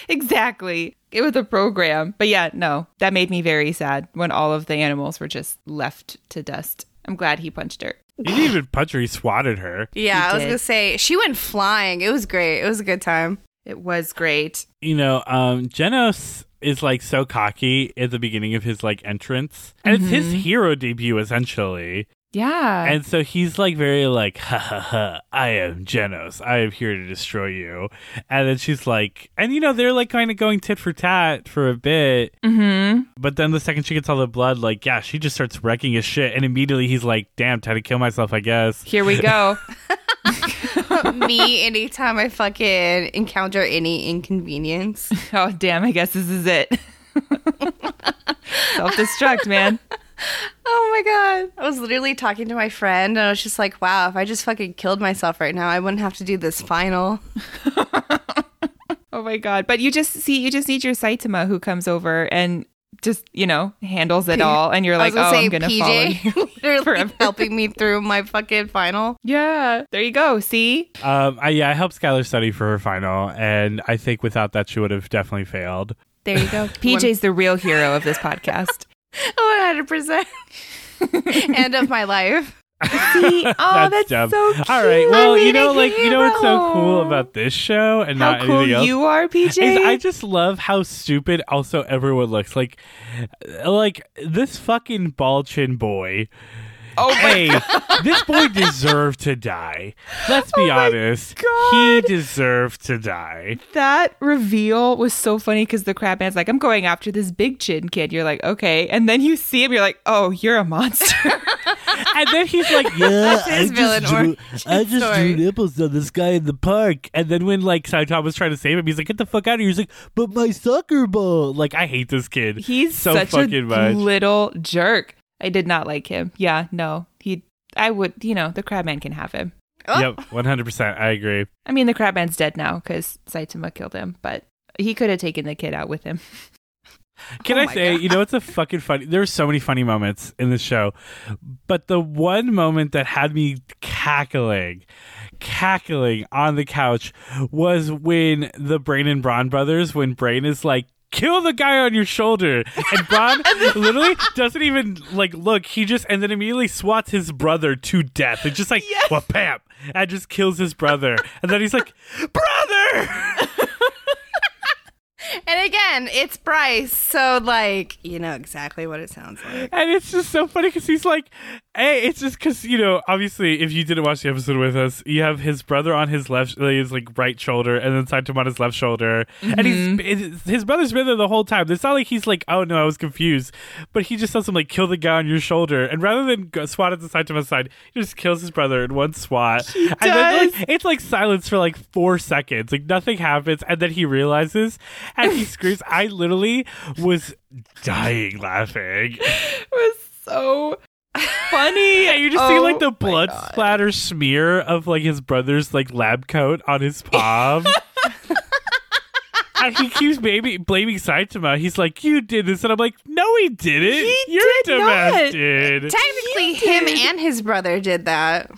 Exactly. It was a program, but yeah, no, that made me very sad when all of the animals were just left to dust. I'm glad he punched her. He didn't even punch her. He swatted her. Yeah, I was going to say, she went flying. It was great. It was a good time. It was great. You know, Genos is, like, so cocky at the beginning of his, like, entrance. And it's his hero debut, essentially. Yeah. And so he's, like, very, like, ha, ha, ha, I am Genos. I am here to destroy you. And then she's, like... And, you know, they're, like, kind of going tit for tat for a bit. But then the second she gets all the blood, like, yeah, she just starts wrecking his shit. And immediately he's, like, damn, time to kill myself, I guess. Here we go. Me, anytime I fucking encounter any inconvenience. Oh, damn, I guess this is it. Self-destruct, man. Oh my God. I was literally talking to my friend and I was just like, wow, if I just fucking killed myself right now, I wouldn't have to do this final. Oh my God. But you just need your Saitama who comes over and just, you know, handles it all. And you're like, oh, I'm going to follow you forever. Helping me through my fucking final. Yeah. There you go. See? I helped Skylar study for her final. And I think without that, she would have definitely failed. There you go. PJ's the real hero of this podcast. 100% End of my life. See? Oh, that's dumb. So cute. All right. Well, you know, like, hero. You know what's so cool about this show and how not cool anything else? You are, PJ. I just love how stupid also everyone looks. Like this fucking bald chin boy. Oh, hey, this boy deserved to die. Let's be honest. He deserved to die. That reveal was so funny because the crab man's like, I'm going after this big chin kid. You're like, okay. And then you see him, you're like, oh, you're a monster. And then he's like, yeah, I just drew nipples on this guy in the park. And then when like Saitama was trying to save him, he's like, get the fuck out of here. He's like, but my soccer ball. Like, I hate this kid. He's so such fucking much. Little jerk. I did not like him. Yeah, no. I would, you know, the Crabman can have him. Oh. Yep, 100%. I agree. I mean, the Crabman's dead now because Saitama killed him, but he could have taken the kid out with him. Can I say, God. You know, it's a fucking funny... There were so many funny moments in this show, but the one moment that had me cackling on the couch was when the Brain and Brawn Brothers, when Brain is like, kill the guy on your shoulder. And Bond literally doesn't even like look. He just and then immediately swats his brother to death. It's just like, yes. Well, bam, and just kills his brother. And then he's like, brother. And again, it's Bryce, so, like, you know exactly what it sounds like. And it's just so funny because he's like, hey, it's just because, you know, obviously, if you didn't watch the episode with us, you have his brother on his left, his, like, right shoulder, and then Saitama on his left shoulder. Mm-hmm. And his brother's been there the whole time. It's not like he's like, oh, no, I was confused. But he just tells him, like, kill the guy on your shoulder. And rather than swat at the Saitama's side, he just kills his brother in one swat. And then, like, it's, like, silence for, like, 4 seconds. Like, nothing happens. And then he realizes... And he screams. I literally was dying laughing. It was so funny. And you just see like the blood splatter smear of like his brother's like lab coat on his palm. And he keeps blaming Saitama. He's like, you did this. And I'm like, no, he didn't. You're did not. Technically, him and his brother did that.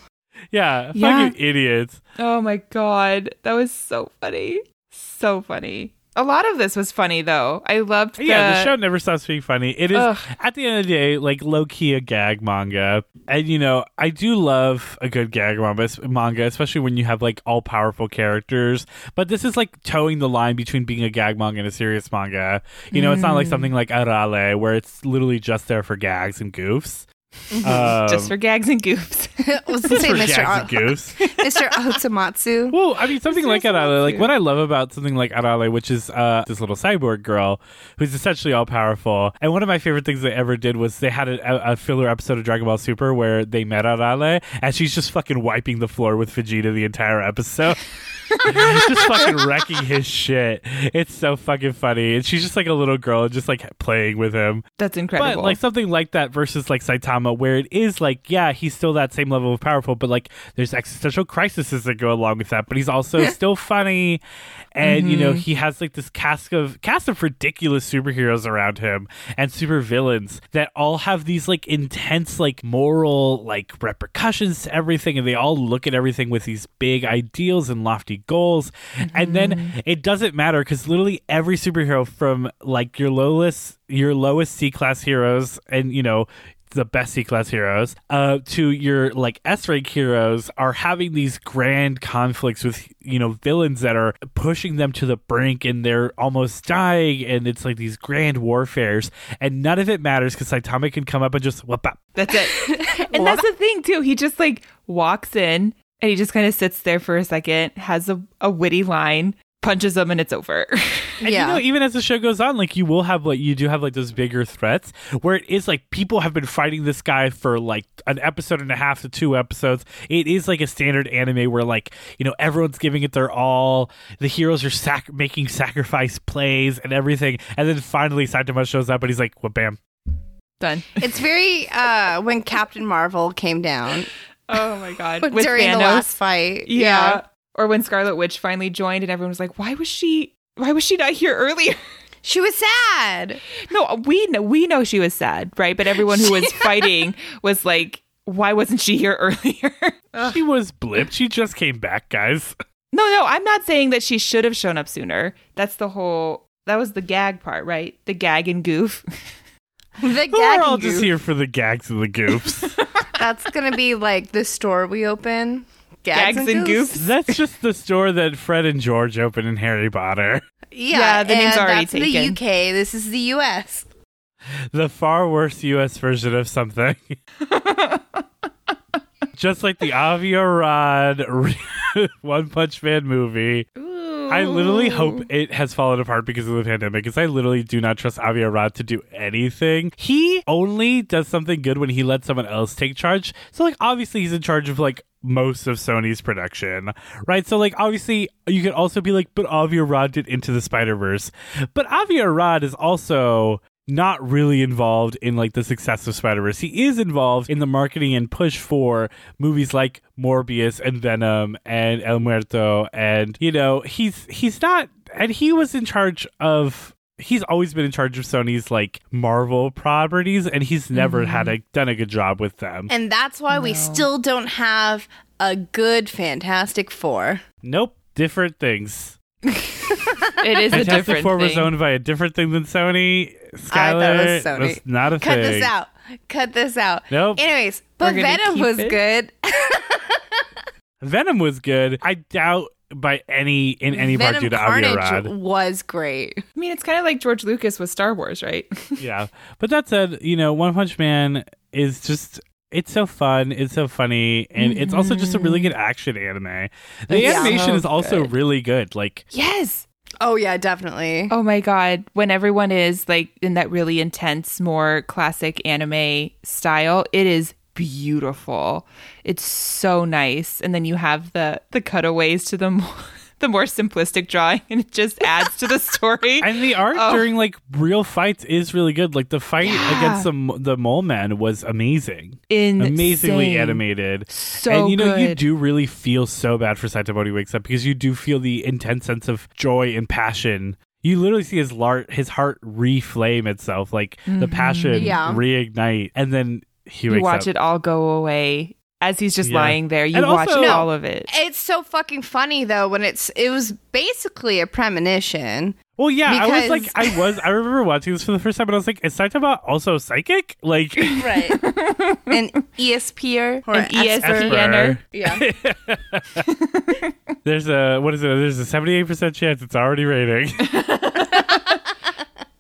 Yeah. Fucking idiots. Oh my God. That was so funny. So funny. A lot of this was funny, though. I loved that. Yeah, the show never stops being funny. It is, at the end of the day, like, low-key a gag manga. And, you know, I do love a good gag manga, especially when you have, like, all-powerful characters. But this is, like, towing the line between being a gag manga and a serious manga. You know, it's not like something like Arale, where it's literally just there for gags and goofs. Just for gags and goofs. Mr. Otsumatsu. Well, I mean, something like Arale. Like, what I love about something like Arale, which is this little cyborg girl who's essentially all-powerful. And one of my favorite things they ever did was they had a filler episode of Dragon Ball Super where they met Arale, and she's just fucking wiping the floor with Vegeta the entire episode. Just fucking wrecking his shit. It's so fucking funny. And she's just like a little girl just like playing with him. That's incredible. But like something like that versus like Saitama, where it is like, yeah, he's still that same level of powerful, but like there's existential crises that go along with that, but he's also still funny. And you know, he has like this cast of ridiculous superheroes around him and super villains that all have these like intense like moral like repercussions to everything, and they all look at everything with these big ideals and lofty goals. And then it doesn't matter because literally every superhero from like your lowest C-class heroes and, you know, the best C-class heroes to your like S-rank heroes are having these grand conflicts with, you know, villains that are pushing them to the brink and they're almost dying, and it's like these grand warfares, and none of it matters because Saitama can come up and just whoop up. That's it. And that's the thing too, he just like walks in and he just kind of sits there for a second, has a witty line, punches them, and it's over. And you know, even as the show goes on, like you will have, like you do have like those bigger threats where it is like people have been fighting this guy for like an episode and a half to 2 episodes. It is like a standard anime where like, you know, everyone's giving it their all. The heroes are making sacrifice plays and everything. And then finally Saitama shows up and he's like, well, bam. Done. It's very, when Captain Marvel came down. Oh my God. With during Thanos. The last fight. Yeah. Or when Scarlet Witch finally joined and everyone was like, why was she not here earlier? She was sad. No, we know she was sad, right? But everyone who was fighting was like, why wasn't she here earlier? She was blipped. She just came back, guys. No, I'm not saying that she should have shown up sooner. That was the gag part, right? The gag and goof. We're all just here for the gags and the goofs. That's going to be like the store we open. Gags and Goofs? That's just the store that Fred and George open in Harry Potter. Yeah, the name's already taken. The UK. This is the US. The far worse US version of something. Just like the Avi Arad One Punch Man movie. Ooh. I literally hope it has fallen apart because of the pandemic, because I literally do not trust Avi Arad to do anything. He only does something good when he lets someone else take charge. So, like, obviously he's in charge of, like, most of Sony's production, right? So, like, obviously, you could also be like, but Avi Arad did Into the Spider-Verse. But Avi Arad is also not really involved in, like, the success of Spider-Verse. He is involved in the marketing and push for movies like Morbius and Venom and El Muerto. And, you know, he's not... And he was in charge of... He's always been in charge of Sony's, like, Marvel properties, and he's never done a good job with them. And that's why we still don't have a good Fantastic Four. Nope. Different things. It is Fantastic a different Four thing. Fantastic Four was owned by a different thing than Sony. Skylar was, not a Cut thing. Cut this out. Nope. Anyways, but Venom was good. Venom was good. I doubt by any in any Venom part due to Avi Arad. Was great. I mean, it's kind of like George Lucas with Star Wars, right? Yeah, but that said, you know, One Punch Man is just. It's so fun. It's so funny. And it's also just a really good action anime. The animation is also really good. Like, yes. Oh, yeah, definitely. Oh, my God. When everyone is like in that really intense, more classic anime style, it is beautiful. It's so nice. And then you have the cutaways to the more simplistic drawing, and it just adds to the story. And the art during like real fights is really good. Like the fight against the Mole Man was amazing. Amazingly animated. So good. And you know, you do really feel so bad for Saito when he wakes up, because you do feel the intense sense of joy and passion. You literally see his heart reflame itself, like the passion reignite, and then he wakes up. You watch it all go away. As he's just lying there, you watch all of it. It's so fucking funny though, when it was basically a premonition. Well, yeah, because... I remember watching this for the first time, and I was like, is Saitama also psychic? Like, right? An ESPer or an ESPNer? Yeah. There's a 78% chance it's already rating.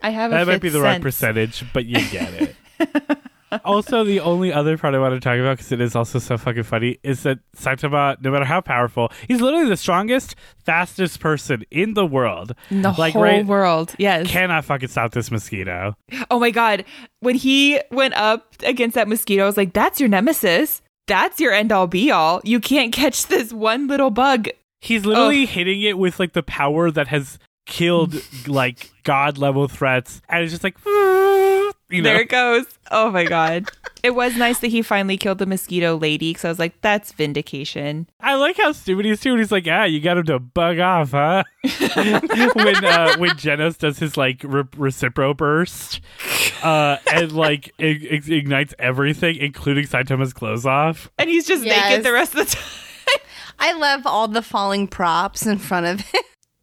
I have a that might be the wrong percentage, but you get it. Also, the only other part I want to talk about, because it is also so fucking funny, is that Saitama, no matter how powerful, he's literally the strongest, fastest person in the world. The whole world, yes. Cannot fucking stop this mosquito. Oh my God. When he went up against that mosquito, I was like, that's your nemesis. That's your end-all be-all. You can't catch this one little bug. He's literally hitting it with like the power that has killed like God-level threats. And it's just like... You know? There it goes. Oh, my God. It was nice that he finally killed the mosquito lady, because I was like, that's vindication. I like how stupid he's too. And he's like, you got him to bug off, huh? when Genos does his, like, recipro burst and, like, it ignites everything, including Saitama's clothes off. And he's just naked the rest of the time. I love all the falling props in front of him.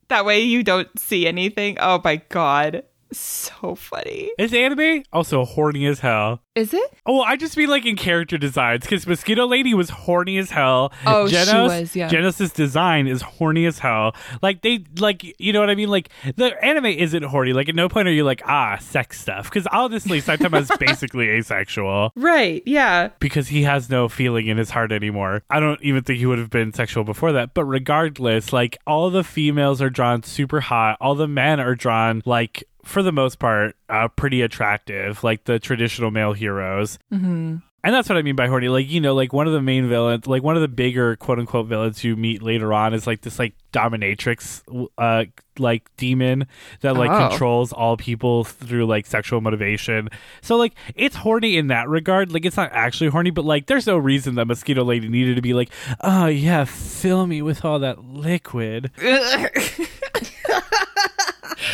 That way you don't see anything. Oh, my God. So funny. Is anime also horny as hell? Is it? Oh, I just mean like in character designs, because Mosquito Lady was horny as hell. Oh, Genos, she was, yeah. Genos' design is horny as hell. Like, you know what I mean? Like, the anime isn't horny. Like, at no point are you like, sex stuff. Because honestly, Saitama is basically asexual. Right, yeah. Because he has no feeling in his heart anymore. I don't even think he would have been sexual before that. But regardless, like, all the females are drawn super hot. All the men are drawn, like... for the most part, pretty attractive, like the traditional male heroes. Mm-hmm. And that's what I mean by horny. Like, you know, like one of the main villains, like one of the bigger quote unquote villains you meet later on is like this like dominatrix like demon that like controls all people through like sexual motivation. So like it's horny in that regard. Like it's not actually horny, but like there's no reason that Mosquito Lady needed to be like, oh yeah, fill me with all that liquid.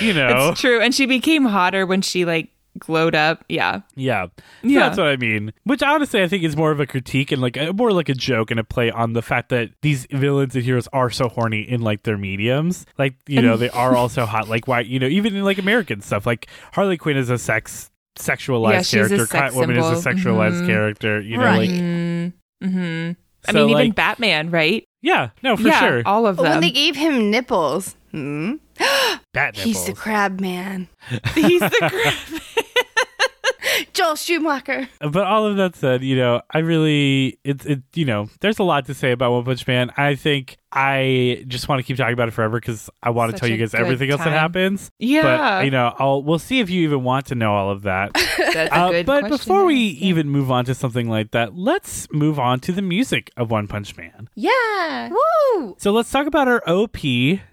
You know, it's true. And she became hotter when she like glowed up. Yeah. That's what I mean, which honestly I think is more of a critique and like more like a joke and a play on the fact that these villains and heroes are so horny in like their mediums, like, you know, they are also hot. Like, why, you know, even in like American stuff, like Harley Quinn is a sexualized character, Catwoman is a sexualized character, you know, like I mean, like, even Batman, right? Yeah, no, for sure, all of them. When they gave him nipples, bat nipples. He's the crab man. He's the crab man. Joel Schumacher. But all of that said, you know, I really, it you know, there's a lot to say about One Punch Man. I think I just want to keep talking about it forever, because I want to tell you guys everything else that happens. Yeah. But, you know, we'll see if you even want to know all of that. That's a good but question, before we even move on to something like that, let's move on to the music of One Punch Man. Yeah. Woo! So let's talk about our OP.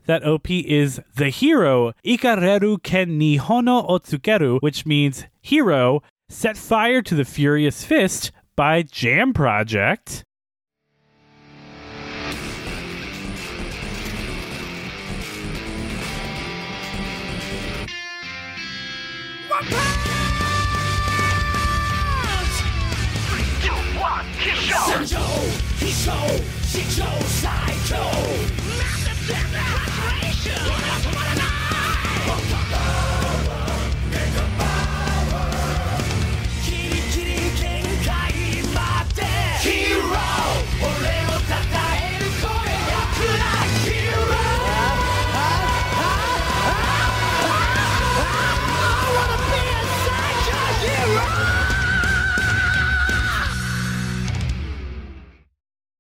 That OP is the hero, Ikareru Ken Nihono Otsukeru, which means hero, set fire to the furious fist by Jam Project.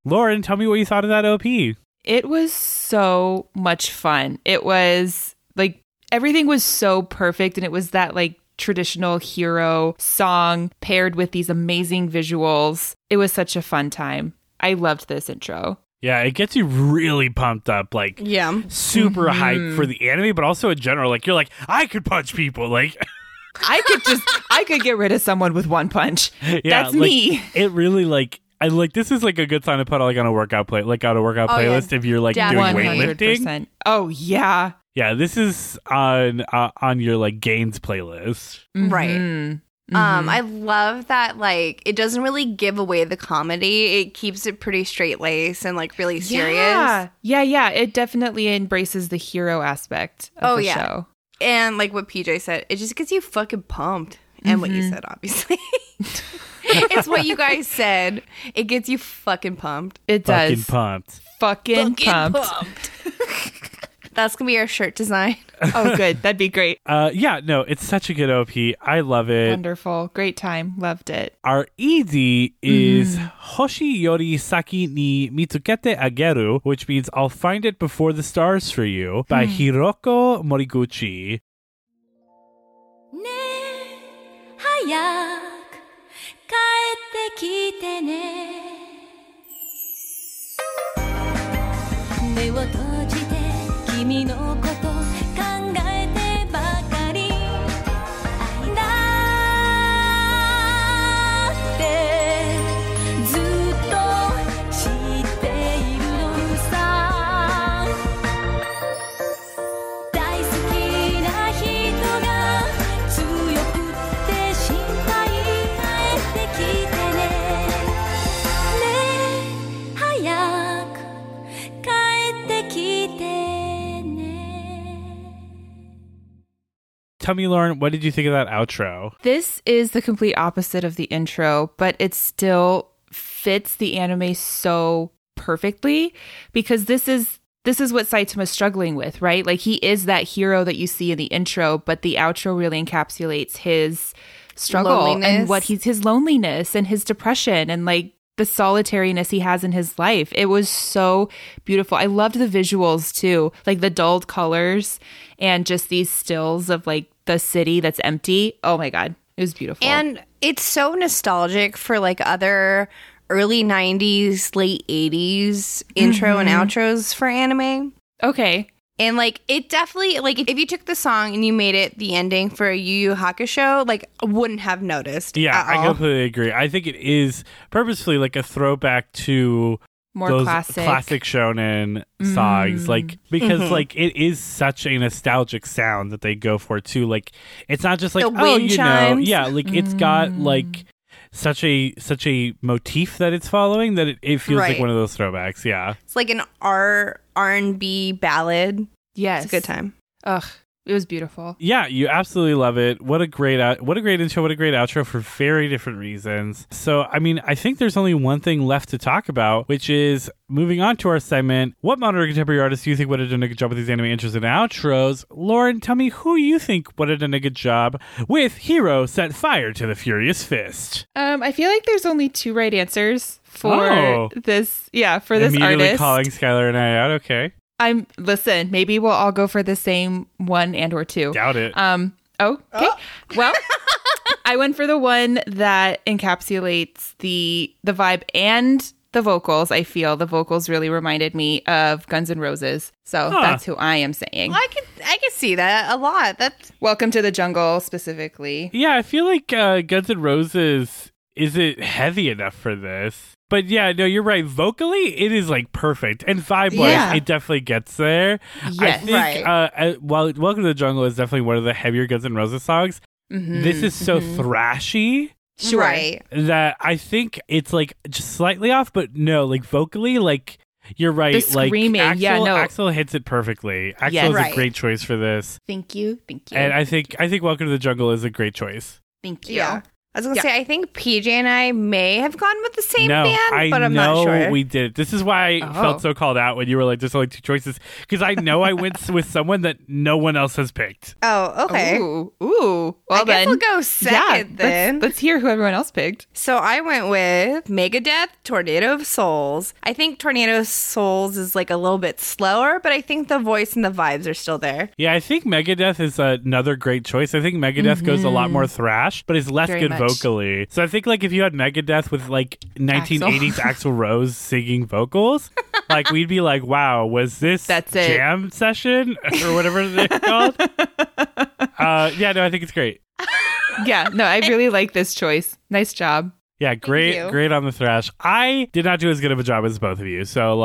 Lauren, tell me what you thought of that OP. It was so much fun. It was like everything was so perfect. And it was that like traditional hero song paired with these amazing visuals. It was such a fun time. I loved this intro. Yeah, it gets you really pumped up, like super hyped for the anime, but also in general, like you're like, I could punch people. Like I could get rid of someone with one punch. Yeah, that's like, me. It really like. I like this is like a good sign to put like on a workout play, like on a workout playlist if you're like doing 100%. Weightlifting. Oh yeah, yeah. This is on your like gains playlist, right? Mm-hmm. I love that. Like, it doesn't really give away the comedy. It keeps it pretty straight laced and like really serious. Yeah. It definitely embraces the hero aspect of the show. And like what PJ said, it just gets you fucking pumped. And what you said, obviously. It's what you guys said. It gets you fucking pumped. It does. Fucking pumped. Fucking pumped. That's going to be our shirt design. Oh, good. That'd be great. Yeah, no, it's such a good OP. I love it. Wonderful. Great time. Loved it. Our ED is Hoshi Yori Saki ni Mitsukete Ageru, which means I'll find it before the stars for you, by Hiroko Moriguchi. Tell me, Lauren, what did you think of that outro? This is the complete opposite of the intro, but it still fits the anime so perfectly because this is what Saitama's struggling with, right? Like, he is that hero that you see in the intro, but the outro really encapsulates his struggle and what his loneliness and his depression and like the solitariness he has in his life. It was so beautiful. I loved the visuals too, like the dulled colors and just these stills of like the city that's empty. Oh my God. It was beautiful. And it's so nostalgic for like other early 90s, late 80s intro and outros for anime. Okay. And like it definitely, like if you took the song and you made it the ending for a Yu Yu Hakusho, like wouldn't have noticed. Yeah, I completely agree. I think it is purposefully like a throwback to more those classic shonen songs, like because like it is such a nostalgic sound that they go for too. Like it's not just like chimes. Like it's got like such a motif that it's following that it feels like one of those throwbacks. Yeah, it's like an R&B ballad. Yes, it's a good time. Ugh, it was beautiful. Yeah, you absolutely love it. What a great intro. What a great outro for very different reasons. So, I mean, I think there's only one thing left to talk about, which is moving on to our segment. What modern contemporary artists do you think would have done a good job with these anime intros and outros? Lauren, tell me who you think would have done a good job with Hero Set Fire to the Furious Fist. I feel like there's only two right answers for this. Yeah, for this artist. Immediately calling Skylar and I out. Okay. Listen, maybe we'll all go for the same one and or two. Doubt it. Well, I went for the one that encapsulates the vibe and the vocals. I feel the vocals really reminded me of Guns N' Roses. So that's who I am saying. Well, I can see that a lot. That's Welcome to the Jungle specifically. Yeah, I feel like Guns N' Roses isn't heavy enough for this. But yeah, no, you're right. Vocally, it is like perfect. And vibe-wise, it definitely gets there. Yes, I think while Welcome to the Jungle is definitely one of the heavier Guns N' Roses songs, this is so thrashy. Sure. Right. That I think it's like just slightly off, but no, like vocally, like You're right. The screaming. Like, Axel, yeah, no. Axel hits it perfectly. Axel is a great choice for this. Thank you. Thank you. And I think Welcome to the Jungle is a great choice. Thank you. Yeah. I was going to say, I think PJ and I may have gone with the same band, but I'm not sure. We did. This is why I felt so called out when you were like, there's only two choices. Because I know I went with someone that no one else has picked. Oh, okay. Ooh. Well, I guess we'll go second then. Let's hear who everyone else picked. So I went with Megadeth, Tornado of Souls. I think Tornado of Souls is like a little bit slower, but I think the voice and the vibes are still there. Yeah, I think Megadeth is another great choice. I think Megadeth goes a lot more thrash, but is less good vocally. So I think like if you had Megadeth with like 1980s Axl Rose singing vocals, like we'd be like, wow, was this jam session or whatever they're called? I think it's great. I really like this choice. Nice job. Yeah, great on the thrash. I did not do as good of a job as both of you. So,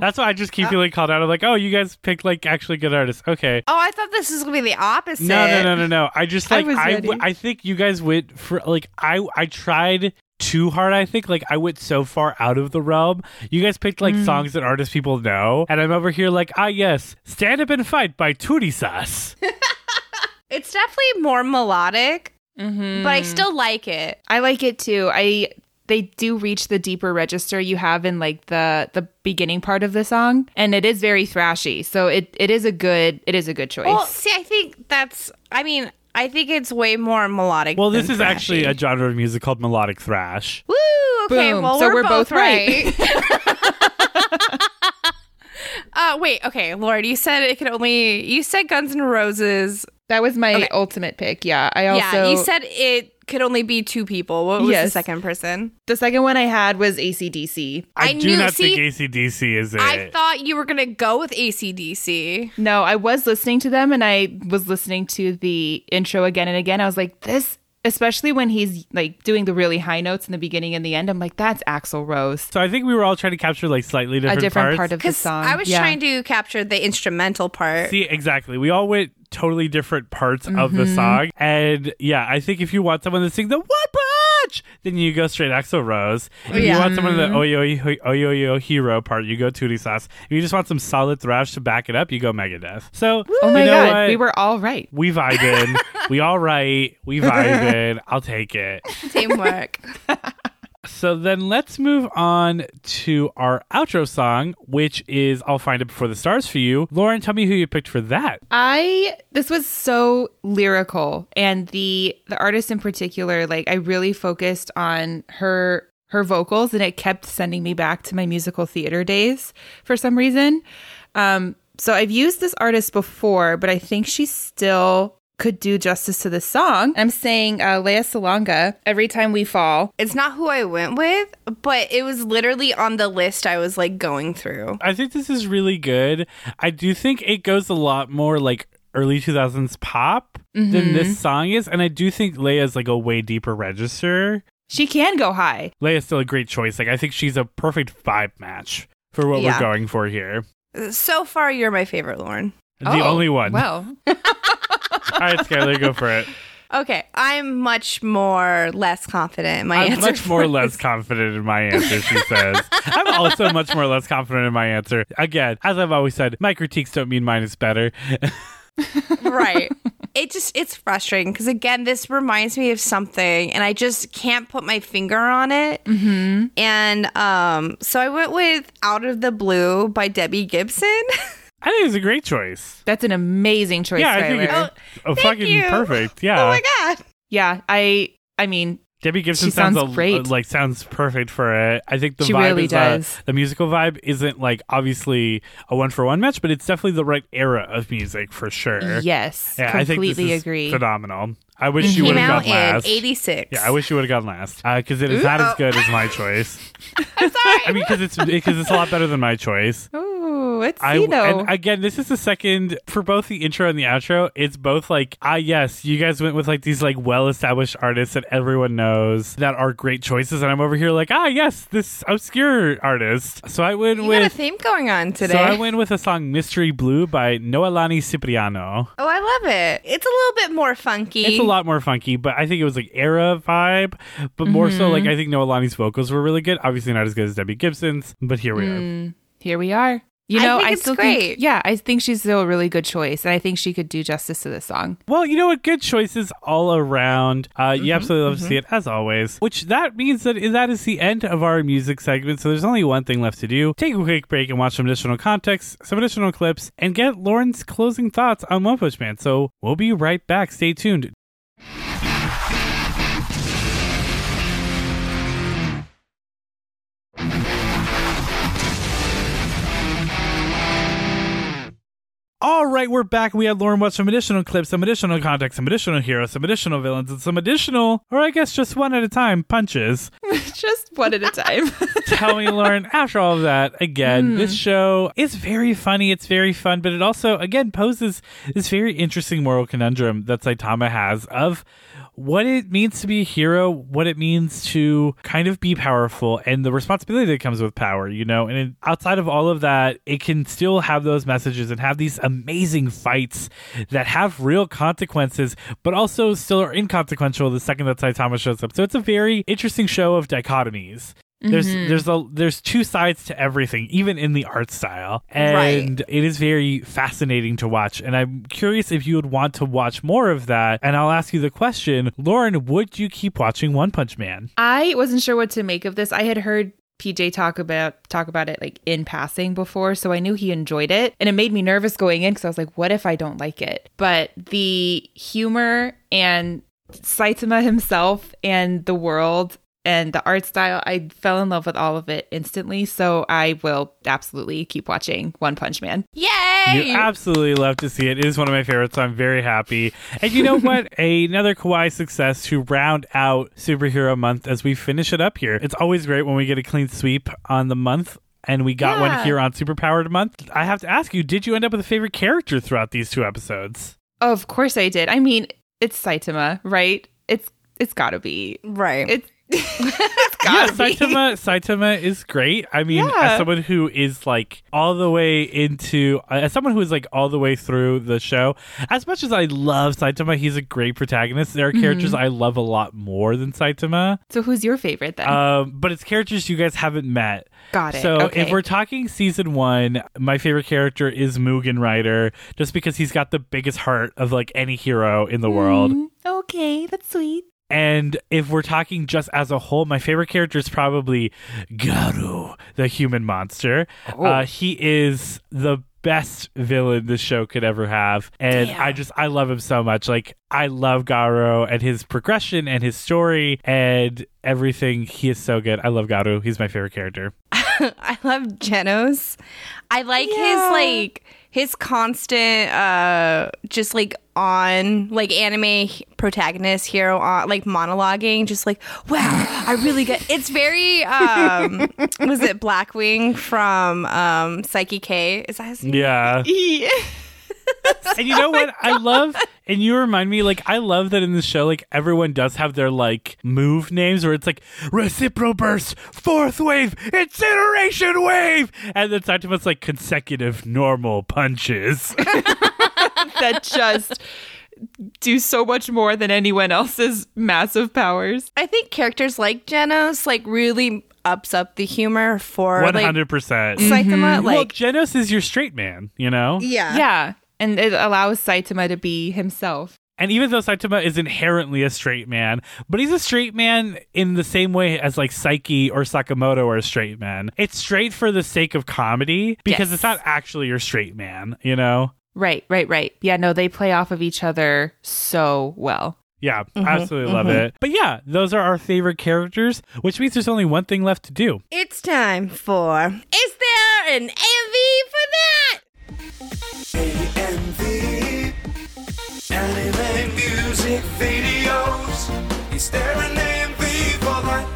that's why I just keep feeling called out. I'm like, oh, you guys picked, actually good artists. Okay. Oh, I thought this was going to be the opposite. No. I just, I think you guys went for, I tried too hard, I think. I went so far out of the realm. You guys picked, songs that artists people know. And I'm over here Stand Up and Fight by Tootie Sass. It's definitely more melodic. Mm-hmm. But I still like it. I like it too. They do reach the deeper register you have in the beginning part of the song, and it is very thrashy. So it is a good choice. Well, see, I think it's way more melodic. Well, this is thrashy. Actually a genre of music called melodic thrash. Woo! Okay, boom. Well, we're both right. Wait, okay, Lauren, you said Guns N' Roses. That was my ultimate pick, yeah. I also... Yeah, you said it could only be two people. What was the second person? The second one I had was AC/DC. I do not think AC/DC is it. I thought you were going to go with AC/DC. No, I was listening to them, and I was listening to the intro again and again. I was like, this... Especially when he's doing the really high notes in the beginning and the end, I'm like, that's Axl Rose. So I think we were all trying to capture slightly different part of the song. I was trying to capture the instrumental part. See, exactly. We all went totally different parts of the song, and I think if you want someone to sing the One Punch, then you go straight Axl Rose. If you want someone to the Oyo Hero part, you go Tootie Sass. If you just want some solid thrash to back it up, you go Megadeth. So, oh my God, what? We were all right. We vibed. We vibed. I'll take it. Teamwork. So then let's move on to our outro song, which is I'll Find It Before the Stars for You. Lauren, tell me who you picked for that. This was so lyrical. And the artist in particular, I really focused on her vocals, and it kept sending me back to my musical theater days for some reason. So I've used this artist before, but I think she's still... could do justice to this song. I'm saying Lea Salonga, Every Time We Fall. It's not who I went with, but it was literally on the list I was going through. I think this is really good. I do think it goes a lot more early 2000s pop than this song is. And I do think Lea is a way deeper register. She can go high. Lea is still a great choice. I think she's a perfect vibe match for what we're going for here. So far, you're my favorite, Lauren. The only one. Well. All right, Skylar, go for it. Okay, I'm less confident in my answer, she says. I'm also much more less confident in my answer. Again, as I've always said, my critiques don't mean mine is better. Right. It's frustrating because, again, this reminds me of something, and I just can't put my finger on it. Mm-hmm. And so I went with Out of the Blue by Debbie Gibson. I think it's a great choice. That's an amazing choice, Skylar. I think it's fucking perfect. Yeah. Oh, my God. Yeah. I mean... Debbie Gibson sounds great. Sounds perfect for it. I think the vibe really does. The musical vibe isn't obviously a one-for-one match, but it's definitely the right era of music for sure. Yes, yeah, completely I think this agree. Is phenomenal. I wish you would have gone last. 86. Yeah, I wish you would have gone last because it is not as good as my choice. I'm sorry. I mean, because it's a lot better than my choice. Ooh, it's and again, this is the second for both the intro and the outro. It's both you guys went with these well-established artists that everyone knows. That are great choices, and I'm over here this obscure artist. So I went with a theme going on today. So I went with a song Mystery Blue by Noelani Cipriano. Oh, I love it. It's a little bit more funky. It's a lot more funky, but I think it was era vibe, but more so I think Noelani's vocals were really good. Obviously not as good as Debbie Gibson's, but here we are. here we are. You know, I think it's great. Yeah, I think she's still a really good choice, and I think she could do justice to this song. Well, you know what? Good choices all around. You absolutely love to see it, as always. Which that means that is the end of our music segment, so there's only one thing left to do. Take a quick break and watch some additional context, some additional clips, and get Lauren's closing thoughts on One Punch Man. So we'll be right back. Stay tuned. All right, we're back. We had Lauren watch some additional clips, some additional context, some additional heroes, some additional villains, and some additional, or I guess just one at a time, punches. Just one at a time. Tell me, Lauren, after all of that, again, this show is very funny. It's very fun, but it also, again, poses this very interesting moral conundrum that Saitama has of what it means to be a hero, what it means to kind of be powerful, and the responsibility that comes with power, you know? And outside of all of that, it can still have those messages and have these amazing fights that have real consequences, but also still are inconsequential the second that Saitama shows up. So it's a very interesting show of dichotomies. There's two sides to everything, even in the art style, and it is very fascinating to watch. And I'm curious if you would want to watch more of that. And I'll ask you the question, Lauren, would you keep watching One Punch Man? I wasn't sure what to make of this. I had heard PJ talk about it like in passing before, so I knew he enjoyed it, and it made me nervous going in because I was like, what if I don't like it? But the humor and Saitama himself and the world and the art style, I fell in love with all of it instantly, so I will absolutely keep watching One Punch Man. Yay! You absolutely love to see it. It is one of my favorites, so I'm very happy. And you know what? Another kawaii success to round out Superhero Month as we finish it up here. It's always great when we get a clean sweep on the month, and we got one here on Superpowered Month. I have to ask you, did you end up with a favorite character throughout these two episodes? Of course I did. I mean, it's Saitama, right? It's gotta be. Right. Saitama is great. I mean, as someone who is like all the way through the show, as much as I love Saitama, he's a great protagonist. There are characters I love a lot more than Saitama. So who's your favorite then? But it's characters you guys haven't met. Got it. So if we're talking season one, my favorite character is Mugen Rider, just because he's got the biggest heart of like any hero in the world. Okay, that's sweet. And if we're talking just as a whole, my favorite character is probably Garou, the human monster. Oh. He is the best villain this show could ever have. And I love him so much. Like, I love Garou and his progression and his story and everything. He is so good. I love Garou. He's my favorite character. I love Genos. I like his constant, just like on like anime protagonist hero on like monologuing, just like, wow, I really get it's very was it Blackwing from Psyche K? Is that his name? Yeah. And you know what? I love, and you remind me, like, I love that in the show, like, everyone does have their, like, move names where it's like, Reciproburst, Fourth Wave, Incineration Wave! And then Saitama's, like, consecutive normal punches. That just do so much more than anyone else's massive powers. I think characters like Genos, like, really ups up the humor for 100%. Like, Saitama, like, Genos is your straight man, you know? Yeah. And it allows Saitama to be himself. And even though Saitama is inherently a straight man, but he's a straight man in the same way as like Psyche or Sakamoto are straight men. It's straight for the sake of comedy because it's not actually your straight man, you know? Right. Yeah, no, they play off of each other so well. Yeah, absolutely love it. But yeah, those are our favorite characters, which means there's only one thing left to do. It's time for... Is there an AMV for that? AMV. Anime music videos. Is there an AMV for that?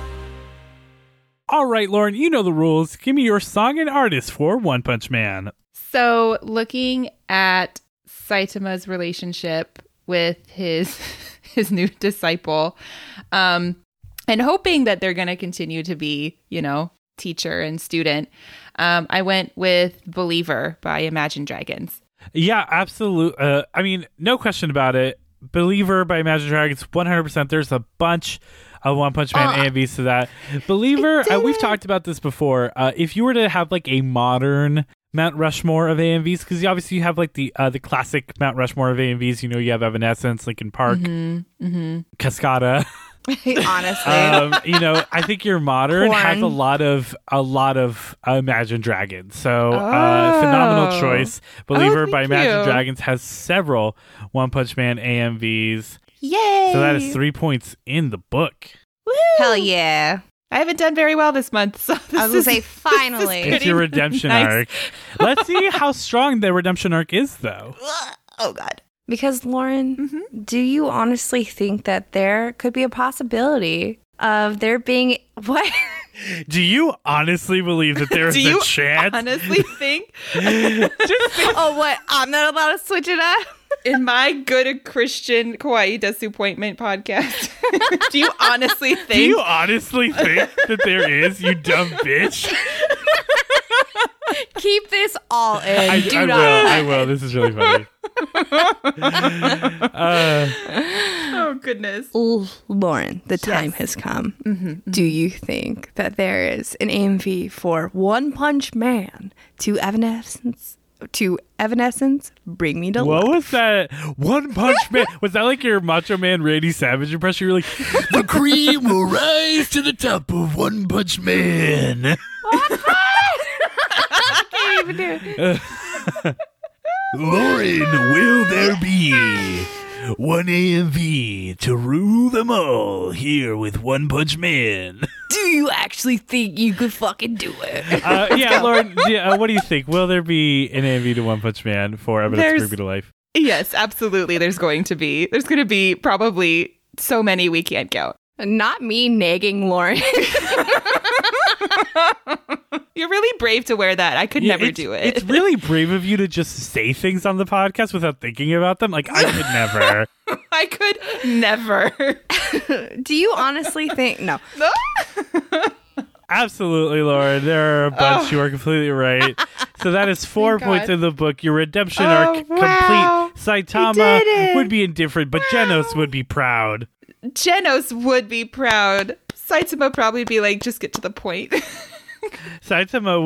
All right, Lauren, you know the rules. Give me your song and artist for One Punch Man. So looking at Saitama's relationship with his new disciple, and hoping that they're going to continue to be, you know, teacher and student, I went with Believer by Imagine Dragons. Yeah, absolutely. I mean, no question about it. Believer by Imagine Dragons, 100%. There's a bunch of One Punch Man AMVs to that. Believer, we've talked about this before. If you were to have like a modern Mount Rushmore of AMVs, because obviously you have like the classic Mount Rushmore of AMVs. You know, you have Evanescence, Linkin Park, Cascada. Honestly, you know, I think your modern has a lot of Imagine Dragons. So phenomenal choice. Believer by Imagine Dragons has several One Punch Man AMVs. Yay! So that is 3 points in the book. Woo! Hell yeah. I haven't done very well this month. So this I was going to say, finally. It's your redemption arc. Let's see how strong the redemption arc is, though. Oh, God. Because, Lauren, do you honestly think that there could be a possibility of there being... What? Do you honestly believe that there is a chance? Honestly think? Oh, what? I'm not allowed to switch it up? In my good Christian kawaii disappointment podcast, do you honestly think that there is, you dumb bitch? Keep this all in. I will. This is really funny. Oh, goodness. Lauren, the time has come. Do you think that there is an AMV for One Punch Man to Evanescence, Bring Me to Life? What was that? One Punch Man? Was that like your Macho Man Randy Savage impression? You were like, the cream will rise to the top of One Punch Man. I can't even do it. Lauren, will there be one AMV to rule them all here with One Punch Man? Do you actually think you could fucking do it? Lauren, what do you think? Will there be an AMV to One Punch Man for Evidence Bring Me to Life? Yes, absolutely. There's going to be probably so many we can't count. Not me nagging Lauren. You're really brave to wear that. I could never do it. It's really brave of you to just say things on the podcast without thinking about them. Like, I could never. I could never. Do you honestly think... No. Absolutely, Lauren. There are a bunch. You are completely right. So that is 4 points in the book. Your redemption arc complete. Saitama would be indifferent, but Genos would be proud. Saitama probably be like, just get to the point. Saitama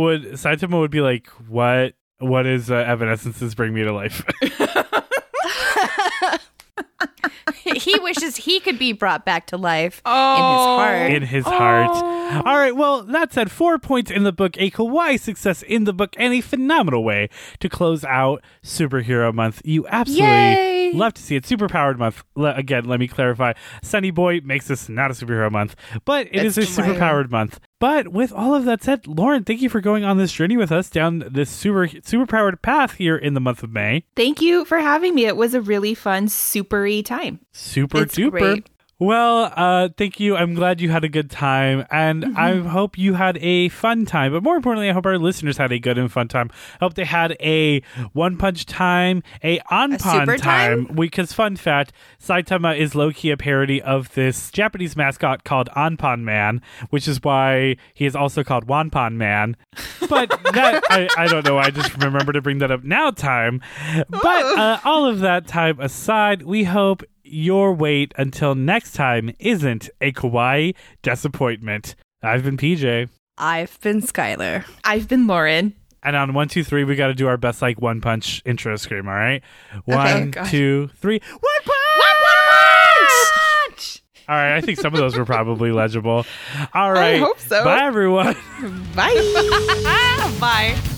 would be like, what is Evanescence's Bring Me to Life? He wishes he could be brought back to life in his heart. All right, well, that said, 4 points in the book, a kawaii success in the book, and a phenomenal way to close out Superhero Month. You absolutely love to see it. Superpowered Month. Again, let me clarify. Sunny Boy makes this not a superhero month, but it is a superpowered month. But with all of that said, Lauren, thank you for going on this journey with us down this superpowered path here in the month of May. Thank you for having me. It was a really fun, supery time. Super it's duper. Great. Well, thank you. I'm glad you had a good time, and I hope you had a fun time. But more importantly, I hope our listeners had a good and fun time. I hope they had a One Punch time, a Anpan time. Because fun fact, Saitama is low-key a parody of this Japanese mascot called Anpan Man, which is why he is also called Wanpan Man. But that, I don't know. I just remember to bring that up now time. But all of that time aside, we hope your wait until next time isn't a kawaii disappointment. I've been PJ. I've been Skylar. I've been Lauren. And on 1, 2, 3, we got to do our best like One Punch intro scream, all right? One, two, three. One Punch! One Punch! All right, I think some of those were probably legible. All right. I hope so. Bye, everyone. Bye. Bye.